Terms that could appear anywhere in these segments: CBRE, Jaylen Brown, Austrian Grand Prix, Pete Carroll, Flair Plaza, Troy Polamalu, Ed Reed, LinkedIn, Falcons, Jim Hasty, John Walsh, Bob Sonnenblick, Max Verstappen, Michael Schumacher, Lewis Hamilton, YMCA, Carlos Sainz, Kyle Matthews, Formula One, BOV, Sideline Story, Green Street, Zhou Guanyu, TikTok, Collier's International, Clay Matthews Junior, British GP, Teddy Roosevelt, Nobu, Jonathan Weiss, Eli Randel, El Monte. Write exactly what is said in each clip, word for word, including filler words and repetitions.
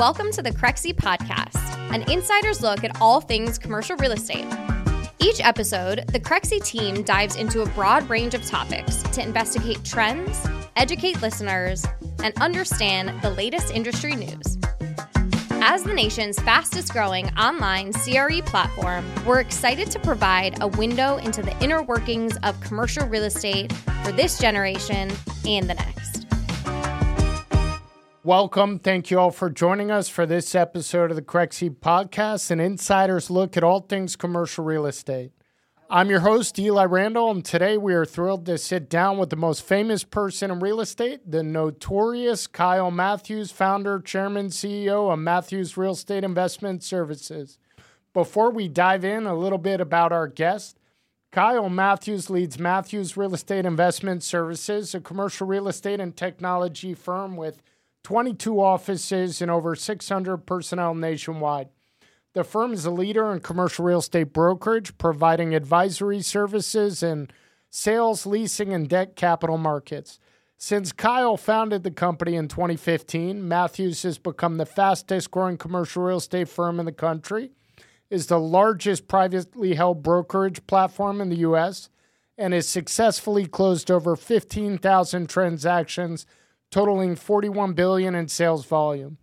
Welcome to the Crexi Podcast, an insider's look at all things commercial real estate. Each episode, the Crexi team dives into a broad range of topics to investigate trends, educate listeners, and understand the latest industry news. As the nation's fastest growing online C R E platform, we're excited to provide a window into the inner workings of commercial real estate for this generation and the next. Welcome. Thank you all for joining us for this episode of the Crexi Podcast, an insider's look at all things commercial real estate. I'm your host, Eli Randel, and today we are thrilled to sit down with the most famous person in real estate, the notorious Kyle Matthews, founder, chairman, C E O of Matthews Real Estate Investment Services. Before we dive in, a little bit about our guest. Kyle Matthews leads Matthews Real Estate Investment Services, a commercial real estate and technology firm with twenty-two offices and over six hundred personnel nationwide. The firm is a leader in commercial real estate brokerage, providing advisory services in sales, leasing, and debt capital markets. Since Kyle founded the company in twenty fifteen, Matthews has become the fastest-growing commercial real estate firm in the country, is the largest privately held brokerage platform in the U S, and has successfully closed over fifteen thousand transactions, totaling forty-one billion dollars in sales volume.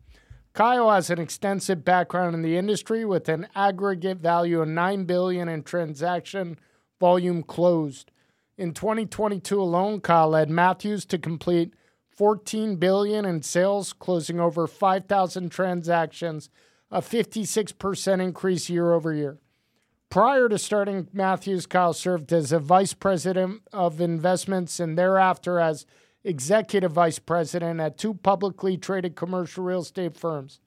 Kyle has an extensive background in the industry with an aggregate value of nine billion dollars in transaction volume closed. In twenty twenty-two alone, Kyle led Matthews to complete fourteen billion dollars in sales, closing over five thousand transactions, a fifty-six percent increase year over year. Prior to starting Matthews, Kyle served as a vice president of investments and thereafter as executive vice president at two publicly traded commercial real estate firms.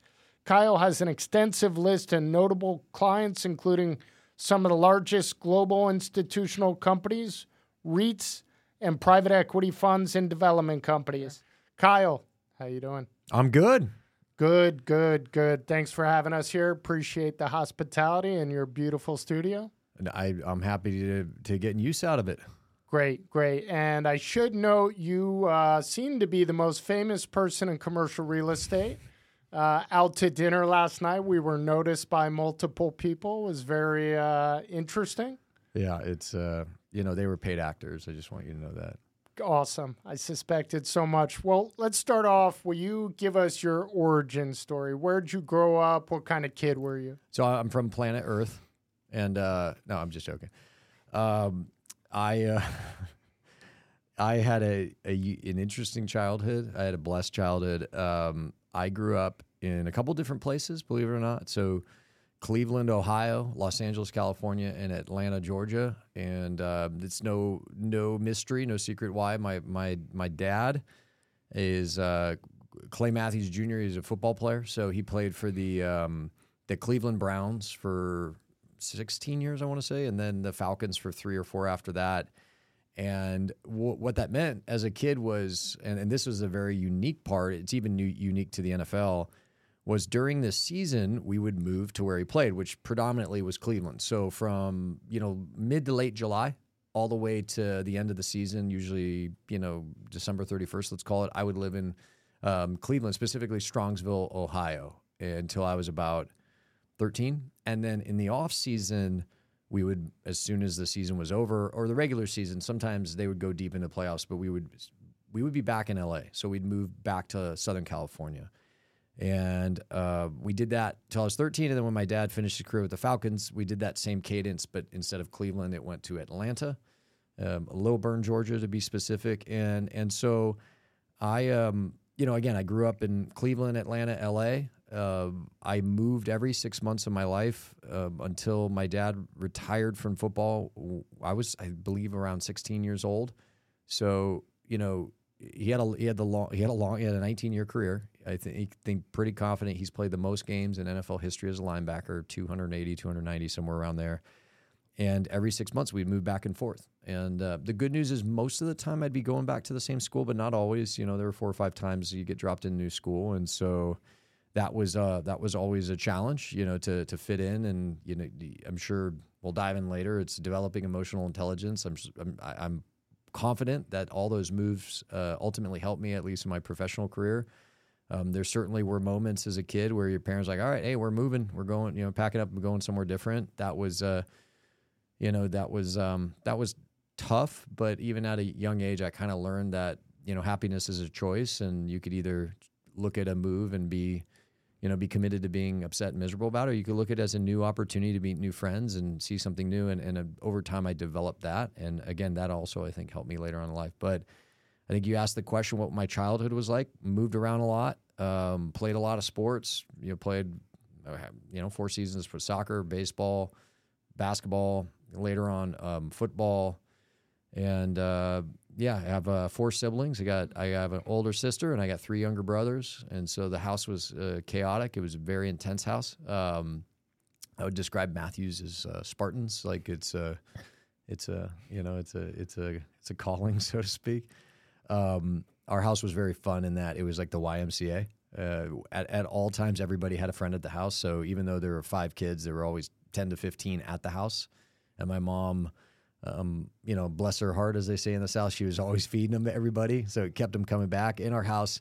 Kyle has an extensive list of notable clients, including some of the largest global institutional companies, REITs, and private equity funds and development companies. Kyle, how you doing? I'm good. Good, good, good. Thanks for having us here. Appreciate the hospitality and your beautiful studio. And I, I'm happy to, to get use out of it. Great, great. And I should note you uh, seem to be the most famous person in commercial real estate. Uh, out to dinner last night, we were noticed by multiple people. It was very uh, interesting. Yeah, it's, uh, you know, they were paid actors. I just want you to know that. Awesome. I suspected so much. Well, let's start off. Will you give us your origin story? Where'd you grow up? What kind of kid were you? So I'm from planet Earth. And uh, no, I'm just joking. Um I uh, I had a, a an interesting childhood. I had a blessed childhood. Um, I grew up in a couple different places, believe it or not. So Cleveland, Ohio, Los Angeles, California, and Atlanta, Georgia. And uh, it's no no mystery, no secret why my my my dad is uh, Clay Matthews Junior He's a football player, so he played for the um, the Cleveland Browns for sixteen years, I want to say, and then the Falcons for three or four after that. And w- what that meant as a kid was, and, and this was a very unique part, it's even new, unique to the N F L, was during this season, we would move to where he played, which predominantly was Cleveland. So from, you know, mid to late July, all the way to the end of the season, usually, you know, December thirty-first, let's call it, I would live in um, Cleveland, specifically Strongsville, Ohio, until I was about thirteen. And then in the off season, we would, as soon as the season was over or the regular season, sometimes they would go deep into playoffs, but we would, we would be back in L A. So we'd move back to Southern California. And uh, we did that till I was thirteen. And then when my dad finished his career with the Falcons, we did that same cadence, but instead of Cleveland, it went to Atlanta, um, Lilburn, Georgia, to be specific. And, and so I, um, you know, again, I grew up in Cleveland, Atlanta, L A. Uh, I moved every six months of my life uh, until my dad retired from football. I was, I believe, around sixteen years old. So you know, he had a he had the long he had a long he had a nineteen year career. I think think pretty confident he's played the most games in N F L history as a linebacker, two eighty, two ninety, somewhere around there. And every six months we'd move back and forth. And uh, the good news is most of the time I'd be going back to the same school, but not always. You know, there were four or five times you get dropped in a new school, and so. That was uh, that was always a challenge, you know, to to fit in, and you know, I'm sure we'll dive in later. It's developing emotional intelligence. I'm I'm, I'm confident that all those moves uh, ultimately helped me, at least in my professional career. Um, there certainly were moments as a kid where your parents were like, all right, hey, we're moving, we're going, you know, packing up and going somewhere different. That was, uh, you know, that was um, that was tough. But even at a young age, I kind of learned that, you know, happiness is a choice, and you could either look at a move and be, you know, be committed to being upset and miserable about it, or you could look at it as a new opportunity to meet new friends and see something new. And, and uh, over time, I developed that. And again, that also, I think, helped me later on in life. But I think you asked the question what my childhood was like. Moved around a lot, um, played a lot of sports. You know, played, you know, four seasons for soccer, baseball, basketball, later on um, football. And uh, yeah, I have uh, four siblings. I got I have an older sister and I got three younger brothers. And so the house was uh, chaotic. It was a very intense house. Um, I would describe Matthews as uh, Spartans. Like it's a, it's a, you know, it's a, it's a, it's a calling, so to speak. Um, our house was very fun in that it was like the Y M C A. Uh, at, at all times, everybody had a friend at the house. So even though there were five kids, there were always ten to fifteen at the house. And my mom, um, you know, bless her heart, as they say in the South, she was always feeding them to everybody. So it kept them coming back. And our house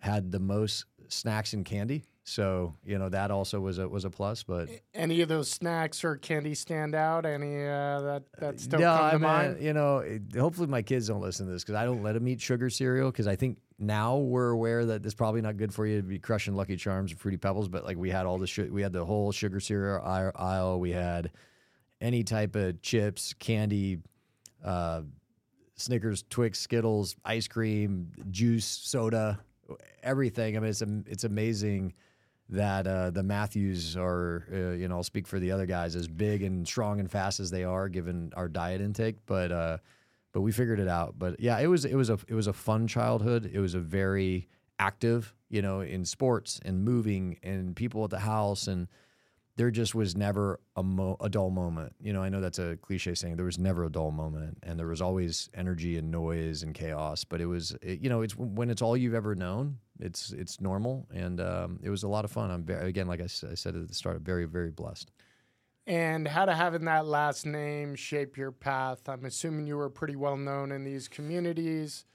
had the most snacks and candy. So, you know, that also was a was a plus. But any of those snacks or candy stand out? Any uh, that that still no, come I to mean, mind? You know, it, hopefully my kids don't listen to this because I don't let them eat sugar cereal because I think now we're aware that it's probably not good for you to be crushing Lucky Charms and Fruity Pebbles. But like we had all the sh- we had the whole sugar cereal aisle. We had any type of chips, candy, uh, Snickers, Twix, Skittles, ice cream, juice, soda, everything. I mean, it's it's amazing that uh, the Matthews are, uh, you know, I'll speak for the other guys, as big and strong and fast as they are, given our diet intake. But uh, but we figured it out. But yeah, it was it was a it was a fun childhood. It was a very active, you know, in sports and moving and people at the house, and there just was never a, mo- a dull moment. You know, I know that's a cliche saying. There was never a dull moment, and there was always energy and noise and chaos. But it was, it, you know, it's when it's all you've ever known. It's it's normal, and um, it was a lot of fun. I'm very, again, like I, I said at the start, I'm very, very blessed. And how did having that last name shape your path? I'm assuming you were pretty well known in these communities.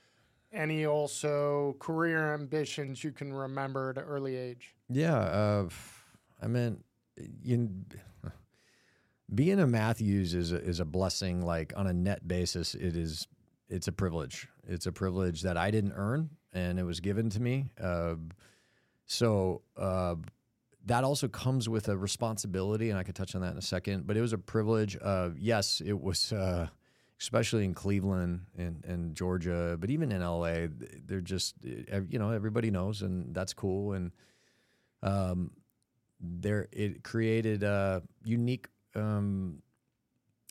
Any also career ambitions you can remember at an early age? Yeah, uh, I mean, you, being a Matthews is a, is a blessing. Like on a net basis, it is it's a privilege. It's a privilege that I didn't earn. And it was given to me. Uh, so uh, that also comes with a responsibility, and I could touch on that in a second. But it was a privilege. Uh, yes, it was, uh, especially in Cleveland and, and Georgia, but even in L A, they're just, you know, everybody knows, and that's cool. And um, there, it created a unique um,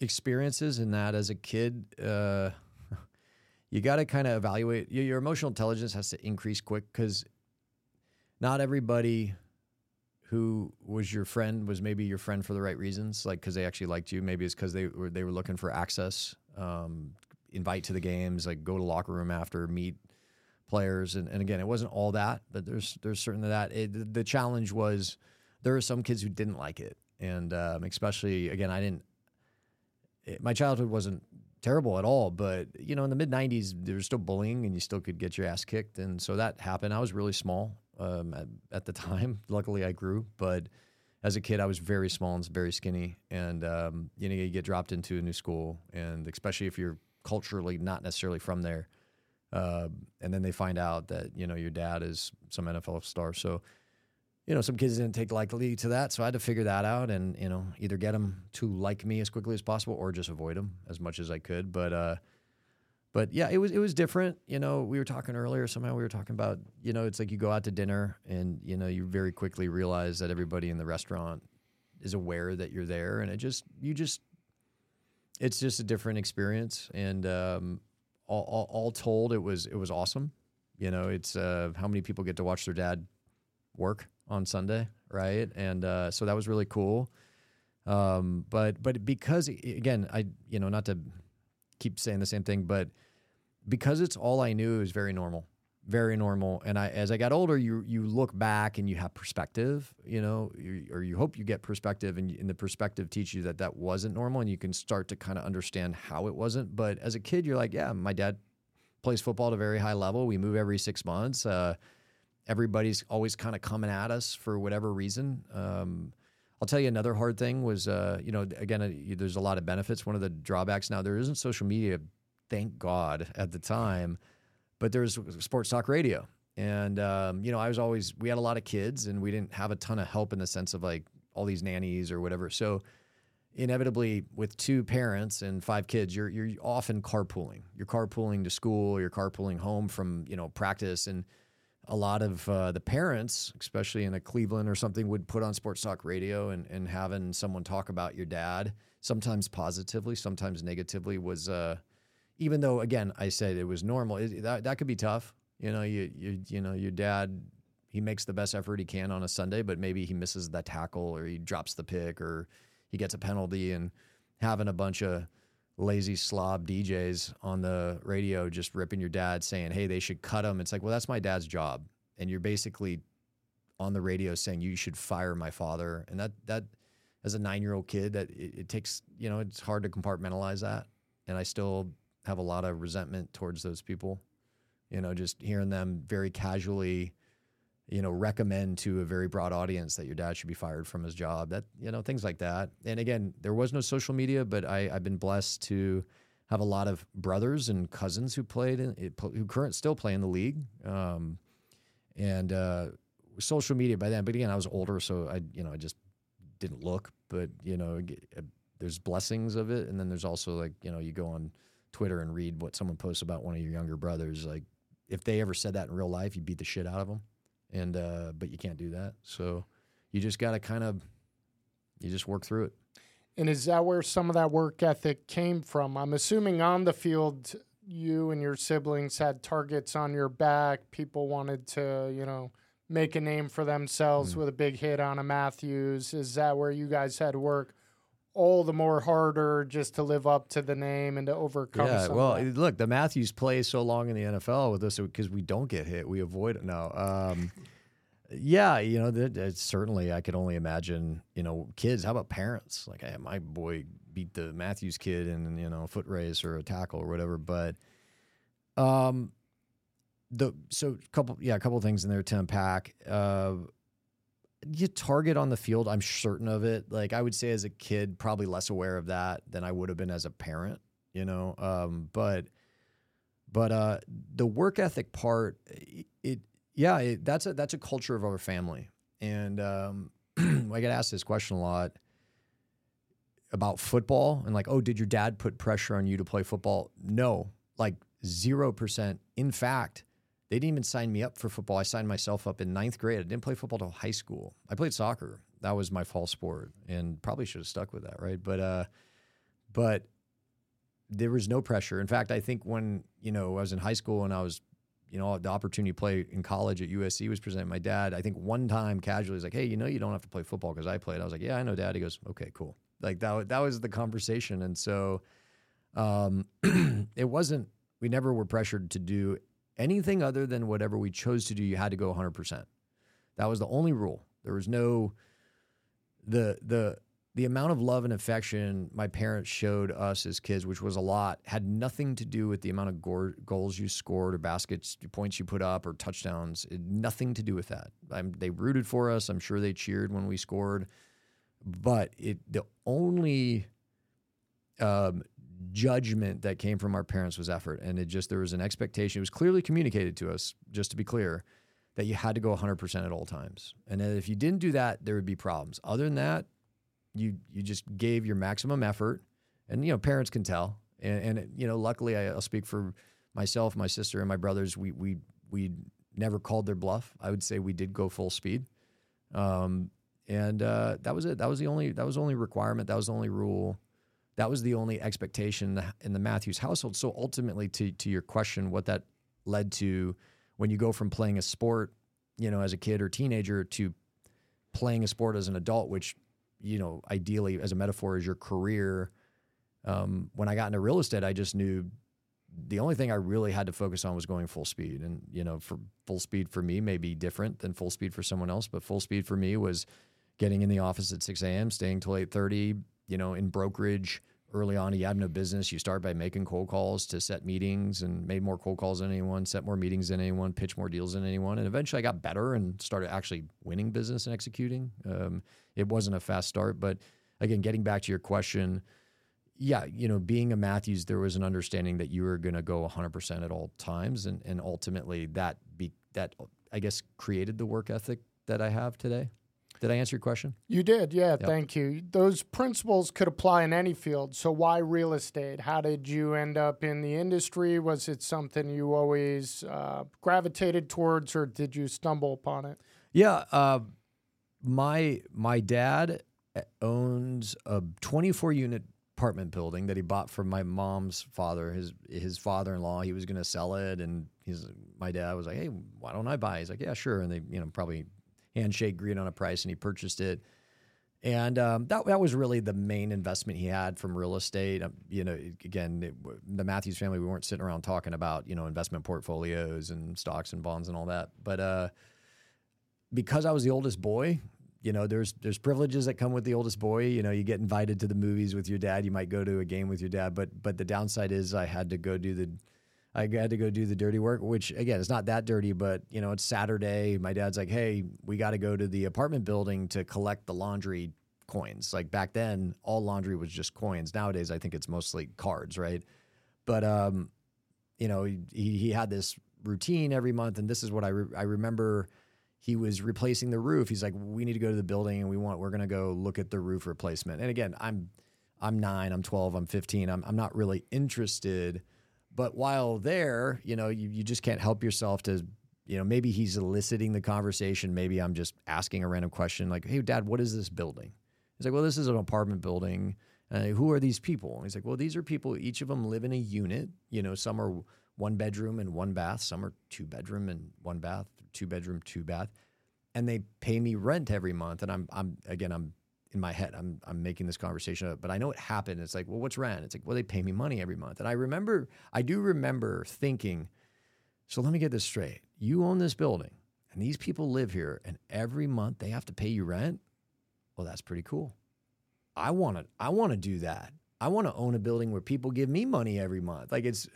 experiences in that as a kid. Uh, You got to kind of evaluate your, your emotional intelligence has to increase quick because not everybody who was your friend was maybe your friend for the right reasons, like because they actually liked you. Maybe it's because they were they were looking for access, um, invite to the games, like go to locker room after, meet players, and, and again, it wasn't all that, but there's there's certain of that. It, the challenge was there are some kids who didn't like it, and um, especially again, I didn't. It, my childhood wasn't terrible at all, but you know, in the mid nineties, there was still bullying, and you still could get your ass kicked, and so that happened. I was really small um, at, at the time. Luckily, I grew, but as a kid, I was very small and very skinny, and um, you know, you get dropped into a new school, and especially if you're culturally not necessarily from there, uh, and then they find out that you know your dad is some N F L star, so. You know, some kids didn't take likely to that, so I had to figure that out and, you know, either get them to like me as quickly as possible or just avoid them as much as I could. But, uh, but yeah, it was it was different. You know, we were talking earlier, somehow we were talking about, you know, it's like you go out to dinner and, you know, you very quickly realize that everybody in the restaurant is aware that you're there. And it just, you just, it's just a different experience. And um, all, all, all told, it was it was awesome. You know, it's uh, how many people get to watch their dad work on Sunday, right? And uh, so that was really cool. Um, but but because, again, I you know, not to keep saying the same thing, but because it's all I knew, it was very normal, very normal. And I as I got older, you you look back and you have perspective, you know, you, or you hope you get perspective, and, and the perspective teaches you that that wasn't normal, and you can start to kind of understand how it wasn't. But as a kid, you're like, yeah, my dad plays football at a very high level. We move every six months. Uh, everybody's always kind of coming at us for whatever reason. Um, I'll tell you another hard thing was, uh, you know, again, uh, there's a lot of benefits. One of the drawbacks now, there isn't social media, thank God, at the time, but there was sports talk radio. And, um, you know, I was always, we had a lot of kids and we didn't have a ton of help in the sense of like all these nannies or whatever. So inevitably with two parents and five kids, you're, you're often carpooling, you're carpooling to school, you're carpooling home from, you know, practice. And a lot of uh, the parents, especially in a Cleveland or something, would put on sports talk radio and, and having someone talk about your dad, sometimes positively, sometimes negatively was, uh, even though, again, I said it was normal, it, that, that could be tough. You know, you, you you know, your dad, he makes the best effort he can on a Sunday, but maybe he misses that tackle or he drops the pick or he gets a penalty, and having a bunch of lazy slob D Js on the radio just ripping your dad saying, hey, they should cut him. It's like, well, that's my dad's job. And you're basically on the radio saying you should fire my father. And that, that as a nine-year-old kid, that it, it takes, you know, it's hard to compartmentalize that. And I still have a lot of resentment towards those people. You know, just hearing them very casually, you know, recommend to a very broad audience that your dad should be fired from his job, that, you know, things like that. And again, there was no social media, but I, I've been blessed to have a lot of brothers and cousins who played in it, who current still play in the league. Um, and uh, social media by then, but again, I was older, so I, you know, I just didn't look, but, you know, there's blessings of it. And then there's also like, you know, you go on Twitter and read what someone posts about one of your younger brothers, like, if they ever said that in real life, you beat the shit out of them. And, uh, but you can't do that. So you just got to kind of, you just work through it. And is that where some of that work ethic came from? I'm assuming on the field, you and your siblings had targets on your back. People wanted to, you know, make a name for themselves mm-hmm. with a big hit on a Matthews. Is that where you guys had to work all the more harder just to live up to the name and to overcome yeah, something? Well, look, the Matthews plays so long in the N F L with us because we don't get hit. We avoid it now. Um, yeah, you know, that, that certainly I could only imagine, you know, kids. How about parents? Like, hey, my boy beat the Matthews kid in, you know, a foot race or a tackle or whatever. But um, the so couple, yeah, a couple of things in there to unpack. Uh You target on the field, I'm certain of it. Like I would say as a kid, probably less aware of that than I would have been as a parent, you know? Um, but, but uh, the work ethic part, it, it yeah, it, that's a, that's a culture of our family. And um, I get asked this question a lot about football and like, oh, did your dad put pressure on you to play football? No, like zero percent. In fact, they didn't even sign me up for football. I signed myself up in ninth grade. I didn't play football till high school. I played soccer. That was my fall sport, and probably should have stuck with that, right? But uh, but there was no pressure. In fact, I think when, you know, I was in high school and I was, you know, the opportunity to play in college at U S C was presented to my dad. I think one time casually he's like, hey, you know, you don't have to play football because I played. I was like, yeah, I know, Dad. He goes, okay, cool. Like that, that was the conversation. And so um, it wasn't – we never were pressured to do – anything other than whatever we chose to do, you had to go one hundred percent. That was the only rule. There was no, the the the amount of love and affection my parents showed us as kids, which was a lot, had nothing to do with the amount of go- goals you scored or baskets, points you put up or touchdowns. It, nothing to do with that. I'm, they rooted for us. I'm sure they cheered when we scored. But it the only um, judgment that came from our parents was effort. And it just, there was an expectation. It was clearly communicated to us, just to be clear, that you had to go one hundred percent at all times. And that if you didn't do that, there would be problems. Other than that, you you just gave your maximum effort. And, you know, parents can tell. And, and you know, luckily, I, I'll speak for myself, my sister, and my brothers. We we we never called their bluff. I would say we did go full speed. Um, and uh, that was it. That was the only, that was the only requirement. That was the only rule. That was the only expectation in the Matthews household. So ultimately, to to your question, what that led to when you go from playing a sport, you know, as a kid or teenager to playing a sport as an adult, which, you know, ideally as a metaphor is your career. Um, when I got into real estate, I just knew the only thing I really had to focus on was going full speed. And, you know, for full speed for me may be different than full speed for someone else, but full speed for me was getting in the office at six a.m., staying till eight thirty, you know, in brokerage early on, you have no business. You start by making cold calls to set meetings and made more cold calls than anyone, set more meetings than anyone, pitch more deals than anyone. And eventually I got better and started actually winning business and executing. Um, it wasn't a fast start. But again, getting back to your question, yeah, you know, being a Matthews, there was an understanding that you were going to go one hundred percent at all times. And, and ultimately that, be, that I guess, created the work ethic that I have today. Did I answer your question? You did, yeah, yep. Thank you. Those principles could apply in any field, so why real estate? How did you end up in the industry? Was it something you always uh, gravitated towards, or did you stumble upon it? Yeah, uh, my my dad owns a twenty-four unit apartment building that he bought from my mom's father, his his father-in-law. He was going to sell it, and he's my dad was like, hey, why don't I buy? He's like, yeah, sure, and they, you know, probably handshake agreed on a price, and he purchased it. And um, that that was really the main investment he had from real estate. Um, you know, again, it, the Matthews family, we weren't sitting around talking about, you know, investment portfolios and stocks and bonds and all that. But uh, because I was the oldest boy, you know, there's there's privileges that come with the oldest boy. You know, you get invited to the movies with your dad. You might go to a game with your dad. But but the downside is I had to go do the I had to go do the dirty work, which, again, it's not that dirty, but, you know, it's Saturday. My dad's like, hey, we got to go to the apartment building to collect the laundry coins. Like, back then, all laundry was just coins. Nowadays, I think it's mostly cards, right? But, um, you know, he, he had this routine every month, and this is what I re- I remember. He was replacing the roof. He's like, we need to go to the building, and we want we're going to go look at the roof replacement. And, again, I'm I'm nine, I'm twelve, I'm fifteen. I'm I'm not really interested. But while there, you know, you, you just can't help yourself to, you know, maybe he's eliciting the conversation. Maybe I'm just asking a random question like, hey, Dad, what is this building? He's like, well, this is an apartment building. Uh, who are these people? And he's like, well, these are people. Each of them live in a unit. You know, some are one bedroom and one bath. Some are two bedroom and one bath, two bedroom, two bath. And they pay me rent every month. And I'm, I'm again, I'm in my head, I'm I'm making this conversation up, but I know it happened. It's like, well, what's rent? It's like, well, they pay me money every month. And I remember, I do remember thinking, so let me get this straight. You own this building and these people live here and every month they have to pay you rent? Well, that's pretty cool. I want to, I want to do that. I want to own a building where people give me money every month. Like it's,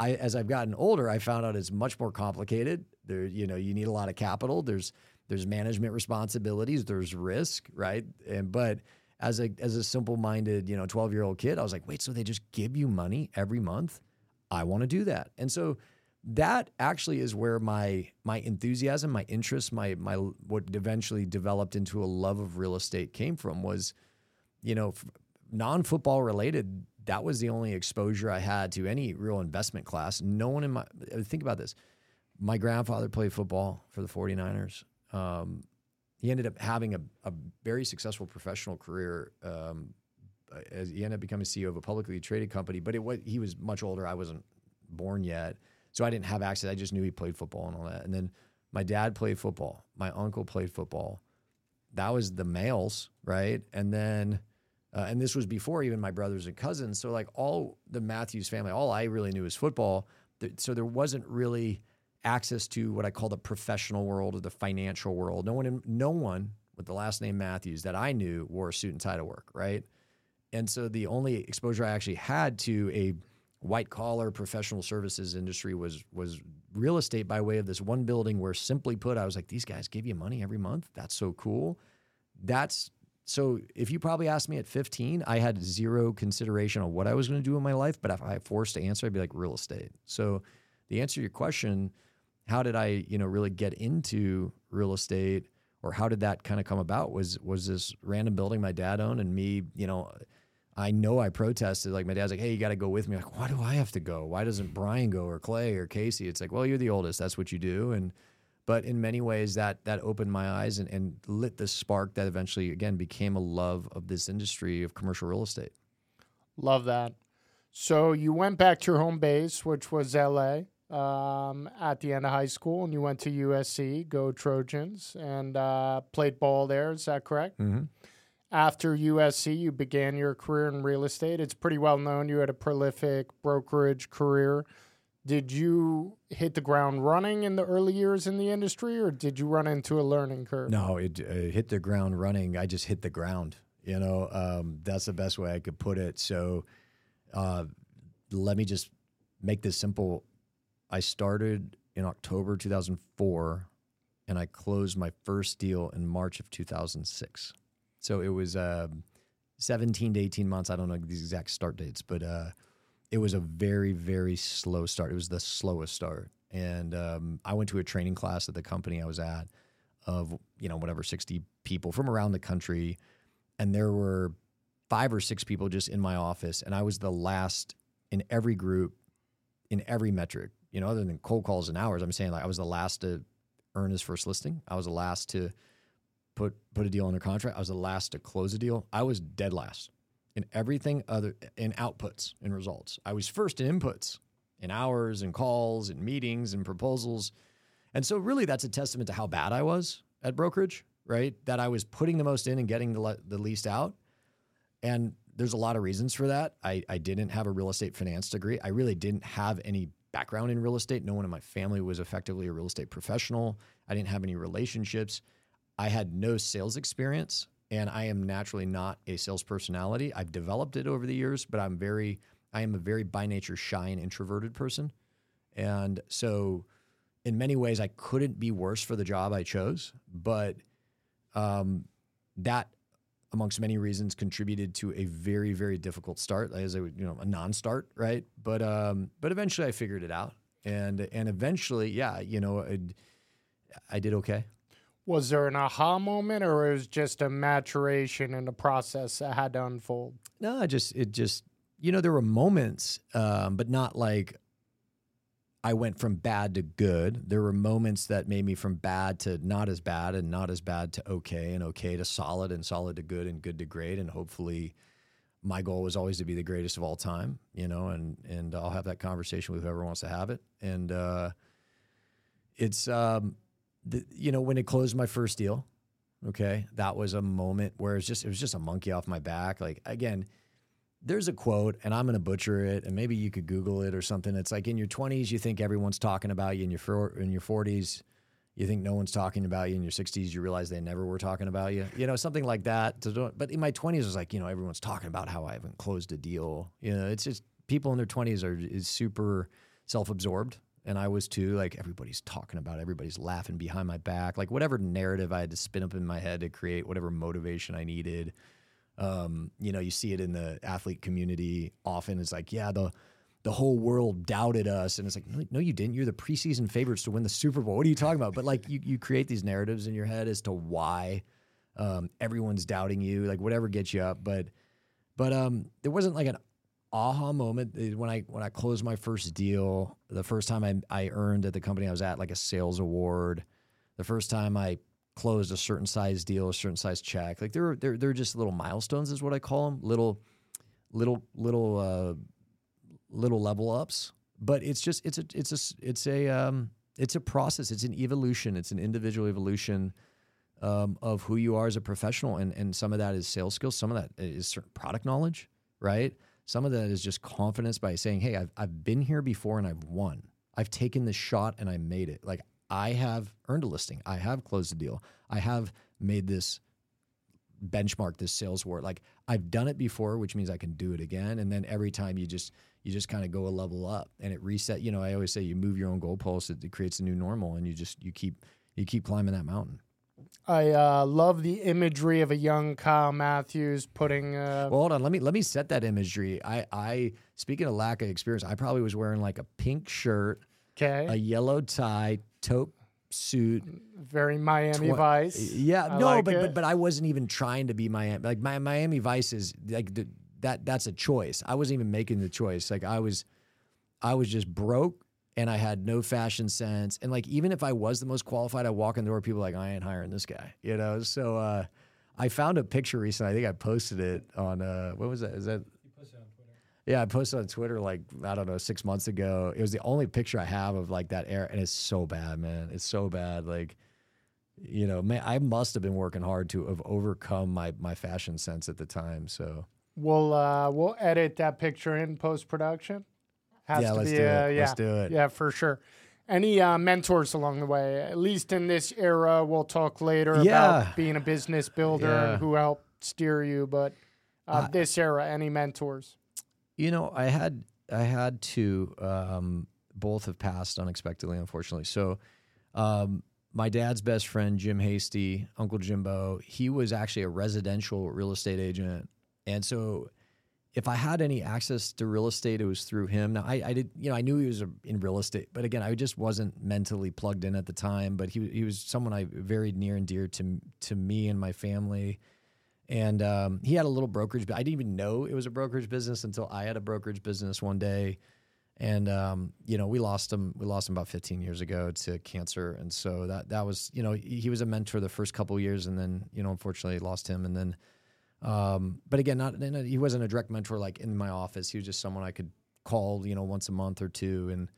I, as I've gotten older, I found out it's much more complicated. There, you know, you need a lot of capital. There's, There's management responsibilities, there's risk, right? And but as a as a simple-minded, you know, twelve-year-old kid, I was like, wait, so they just give you money every month? I want to do that. And so that actually is where my my enthusiasm, my interest, my my what eventually developed into a love of real estate came from was, you know, non-football related. That was the only exposure I had to any real investment class. No one in my think about this. My grandfather played football for the forty-niners. Um, he ended up having a, a very successful professional career. Um, as he ended up becoming C E O of a publicly traded company, but it was, he was much older. I wasn't born yet. So I didn't have access. I just knew he played football and all that. And then my dad played football. My uncle played football. That was the males, right? And then, uh, and this was before even my brothers and cousins. So like all the Matthews family, all I really knew was football. So there wasn't really access to what I call the professional world or the financial world. No one, in, no one with the last name Matthews that I knew wore a suit and tie to work, right? And so the only exposure I actually had to a white collar professional services industry was was real estate by way of this one building where, simply put, I was like, these guys give you money every month. That's so cool. That's so. If you probably asked me at fifteen, I had zero consideration on what I was going to do in my life. But if I forced to answer, I'd be like, real estate. So the answer to your question. How did I, you know, really get into real estate, or how did that kind of come about? Was was this random building my dad owned, and me, you know, I know I protested. Like my dad's like, hey, you got to go with me. I'm like, why do I have to go? Why doesn't Brian go or Clay or Casey? It's like, well, you're the oldest. That's what you do. And but in many ways, that that opened my eyes and, and lit the spark that eventually, again, became a love of this industry of commercial real estate. Love that. So you went back to your home base, which was L A. Um, at the end of high school, and you went to U S C, go Trojans, and uh, played ball there. Is that correct? Mm-hmm. After U S C, you began your career in real estate. It's pretty well known. You had a prolific brokerage career. Did you hit the ground running in the early years in the industry, or did you run into a learning curve? No, it, it hit the ground running. I just hit the ground. You know, um, that's the best way I could put it. So Uh, let me just make this simple. I started in October two thousand four, and I closed my first deal in March of two thousand six. So it was uh, seventeen to eighteen months. I don't know the exact start dates, but uh, it was a very, very slow start. It was the slowest start. And um, I went to a training class at the company I was at of, you know, whatever, sixty people from around the country. And there were five or six people just in my office. And I was the last in every group, in every metric, you know, other than cold calls and hours. I'm saying, like, I was the last to earn his first listing. I was the last to put put a deal under contract. I was the last to close a deal. I was dead last in everything other, in outputs and results. I was first in inputs, in hours and calls and meetings and proposals. And so really that's a testament to how bad I was at brokerage, right? That I was putting the most in and getting the, le- the least out. And there's a lot of reasons for that. I, I didn't have a real estate finance degree. I really didn't have any background in real estate. No one in my family was effectively a real estate professional. I didn't have any relationships. I had no sales experience, and I am naturally not a sales personality. I've developed it over the years, but I'm very, I am a very by nature shy and introverted person. And so in many ways I couldn't be worse for the job I chose, but um, that amongst many reasons contributed to a very, very difficult start, as a, you know, a non-start, right? But um, but eventually I figured it out, and and eventually, yeah, you know, I, I did okay. Was there an aha moment, or it was just a maturation in the process that had to unfold? No, I just it just you know there were moments, um, but not like I went from bad to good. There were moments that made me from bad to not as bad, and not as bad to okay, and okay to solid, and solid to good, and good to great. And hopefully my goal was always to be the greatest of all time, you know, and, and I'll have that conversation with whoever wants to have it. And, uh, it's, um, the, you know, when it closed my first deal, okay, that was a moment where it's just, it was just a monkey off my back. Like, again, there's a quote, and I'm going to butcher it, and maybe you could Google it or something. It's like, in your twenties, you think everyone's talking about you. In your in your forties, you think no one's talking about you. In your sixties, you realize they never were talking about you. You know, something like that. But in my twenties, it was like, you know, everyone's talking about how I haven't closed a deal. You know, it's just people in their twenties are is super self-absorbed, and I was too. Like, everybody's talking about it. Everybody's laughing behind my back. Like, whatever narrative I had to spin up in my head to create whatever motivation I needed. Um, you know, you see it in the athlete community often. It's like, yeah, the the whole world doubted us. And it's like, no, no, you didn't. You're the preseason favorites to win the Super Bowl. What are you talking about? But like, you, you create these narratives in your head as to why um, everyone's doubting you, like whatever gets you up. But but um, there wasn't like an aha moment. When I when I closed my first deal, the first time I, I earned at the company I was at like a sales award, the first time I closed a certain size deal, a certain size check. Like they're they're they're just little milestones, is what I call them. Little, little, little, uh, little level ups. But it's just it's a it's a it's a um, it's a process. It's an evolution. It's an individual evolution um, of who you are as a professional. And and some of that is sales skills. Some of that is certain product knowledge, right? Some of that is just confidence by saying, hey, I've I've been here before and I've won. I've taken this shot and I made it. Like, I have earned a listing. I have closed a deal. I have made this benchmark, this sales war. Like, I've done it before, which means I can do it again. And then every time you just you just kind of go a level up, and it reset. You know, I always say you move your own goalposts. It, it creates a new normal, and you just you keep you keep climbing that mountain. I uh, love the imagery of a young Kyle Matthews putting. A- well, hold on. Let me let me set that imagery. I I speaking of lack of experience, I probably was wearing like a pink shirt, okay, a yellow tie, taupe suit, very Miami tw- Vice. Yeah, I no, like but, but but I wasn't even trying to be Miami. Like my Miami Vice is like the, that. That's a choice. I wasn't even making the choice. Like I was, I was just broke, and I had no fashion sense. And like even if I was the most qualified, I walk in the door, people are like, I ain't hiring this guy. You know. So uh, I found a picture recently. I think I posted it on uh, what was that? Is that? Yeah, I posted on Twitter like, I don't know, six months ago. It was the only picture I have of like that era, and it's so bad, man. It's so bad. Like, you know, man, I must have been working hard to have overcome my my fashion sense at the time. So we'll uh, we'll edit that picture in post production. Yeah, to let's be, do it. Uh, yeah. Let's do it. Yeah, for sure. Any uh, mentors along the way? At least in this era, we'll talk later yeah. about being a business builder yeah. and who helped steer you. But uh, uh, this era, any mentors? You know, I had I had to um, both have passed unexpectedly, unfortunately. So um, my dad's best friend, Jim Hasty, Uncle Jimbo, he was actually a residential real estate agent. And so if I had any access to real estate, it was through him. Now, I, I did, you know, I knew he was in real estate, but again, I just wasn't mentally plugged in at the time. But he he was someone I very near and dear to to me and my family. And um, he had a little brokerage. I didn't even know it was a brokerage business until I had a brokerage business one day. And, um, you know, we lost him. We lost him about fifteen years ago to cancer. And so that that was, you know, he was a mentor the first couple of years. And then, you know, unfortunately lost him. And then, um, but again, not he wasn't a direct mentor like in my office. He was just someone I could call, you know, once a month or two. And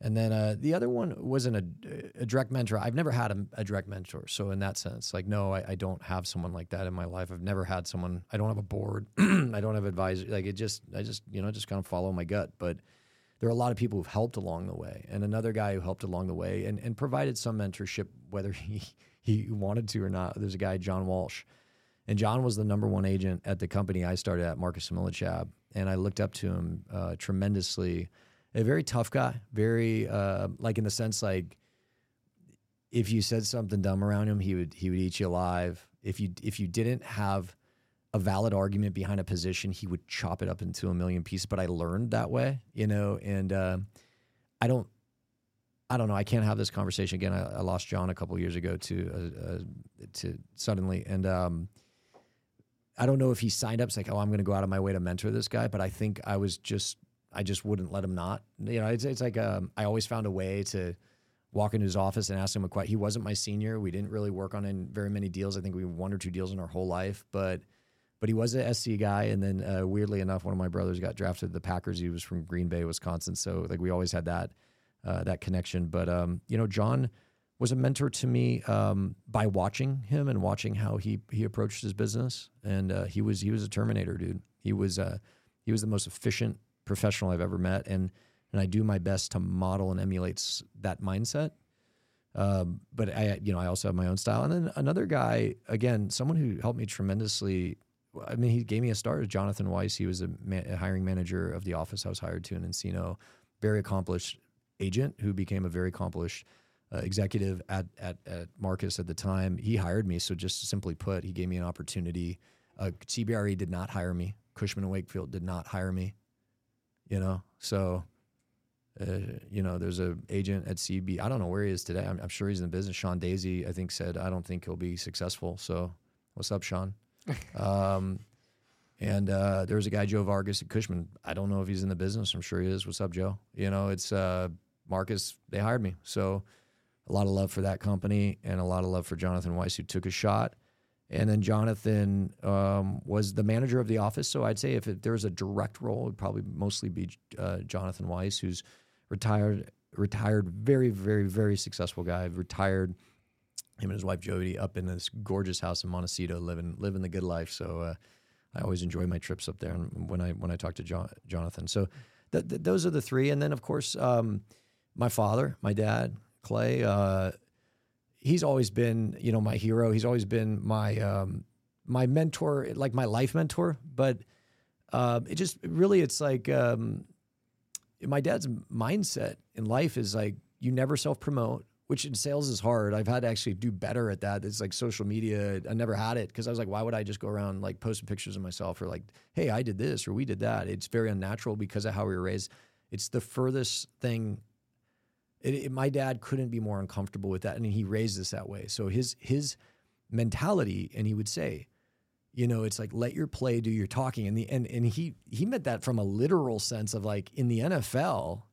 and then uh, the other one wasn't a, a direct mentor. I've never had a, a direct mentor. So in that sense, like, no, I, I don't have someone like that in my life. I've never had someone. I don't have a board. I don't have advisors. Like it just, I just, you know, just kind of follow my gut. But there are a lot of people who've helped along the way. And another guy who helped along the way and, and provided some mentorship, whether he, he wanted to or not. There's a guy, John Walsh. And John was the number one agent at the company I started at, Marcus Millichap. And I looked up to him uh, tremendously. A very tough guy, very uh, like in the sense like if you said something dumb around him, he would he would eat you alive. If you if you didn't have a valid argument behind a position, he would chop it up into a million pieces. But I learned that way, you know. And uh, I don't I don't know. I can't have this conversation again. I, I lost John a couple of years ago to uh, uh, to suddenly and. Um, I don't know if he signed up. It's like, oh, I'm going to go out of my way to mentor this guy. But I think I was just, I just wouldn't let him not. You know, it's, it's like um, I always found a way to walk into his office and ask him a question. He wasn't my senior. We didn't really work on in very many deals. I think we had one or two deals in our whole life. But but he was an S C guy. And then uh, weirdly enough, one of my brothers got drafted to the Packers. He was from Green Bay, Wisconsin. So like we always had that uh, that connection. But, um, you know, John was a mentor to me um, by watching him and watching how he he approached his business, and uh, he was he was a Terminator, dude. He was uh, he was the most efficient professional I've ever met, and and I do my best to model and emulate that mindset. Um, but I you know I also have my own style. And then another guy, again, someone who helped me tremendously. I mean, he gave me a start. Jonathan Weiss. He was a, man, a hiring manager of the office I was hired to in Encino. Very accomplished agent who became a very accomplished. Uh, executive at, at at Marcus at the time. He hired me. So just simply put, he gave me an opportunity. Uh, C B R E did not hire me. Cushman and Wakefield did not hire me. You know, so, uh, you know, there's a agent at C B. I don't know where he is today. I'm, I'm sure he's in the business. Sean Daisy, I think, said, I don't think he'll be successful. So what's up, Sean? um, and uh, there was a guy, Joe Vargas at Cushman. I don't know if he's in the business. I'm sure he is. What's up, Joe? You know, it's uh, Marcus. They hired me. So a lot of love for that company and a lot of love for Jonathan Weiss, who took a shot. And then Jonathan um, was the manager of the office. So I'd say if it, there was a direct role, it would probably mostly be uh, Jonathan Weiss, who's retired, retired, very, very, very successful guy. Retired him and his wife, Jody, up in this gorgeous house in Montecito, living living the good life. So uh, I always enjoy my trips up there and when I when I talk to John, Jonathan. So th- th- those are the three. And then, of course, um, my father, my dad, Clay, uh, he's always been, you know, my hero. He's always been my um, my mentor, like my life mentor. But uh, it just really, it's like um, my dad's mindset in life is like you never self-promote, which in sales is hard. I've had to actually do better at that. It's like social media. I never had it because I was like, why would I just go around like posting pictures of myself or like, hey, I did this or we did that. It's very unnatural because of how we were raised. It's the furthest thing. It, it, my dad couldn't be more uncomfortable with that. I mean, he raised us that way. So his his mentality, and he would say, you know, it's like, let your play do your talking. And the and, and he he meant that from a literal sense of like, in the N F L,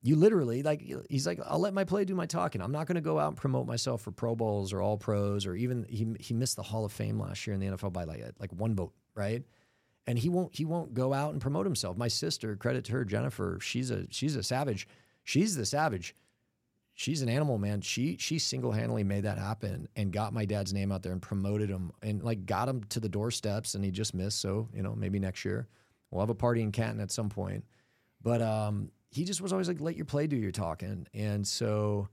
you literally, like, he's like, I'll let my play do my talking. I'm not going to go out and promote myself for Pro Bowls or All Pros or even, he he missed the Hall of Fame last year in the N F L by like, like one vote, right? And he won't he won't go out and promote himself. My sister, credit to her, Jennifer, she's a she's a savage. She's the savage. She's an animal, man. She she single-handedly made that happen and got my dad's name out there and promoted him and, like, got him to the doorsteps, and he just missed. So, you know, maybe next year we'll have a party in Canton at some point. But um, he just was always like, let your play do your talking. And so,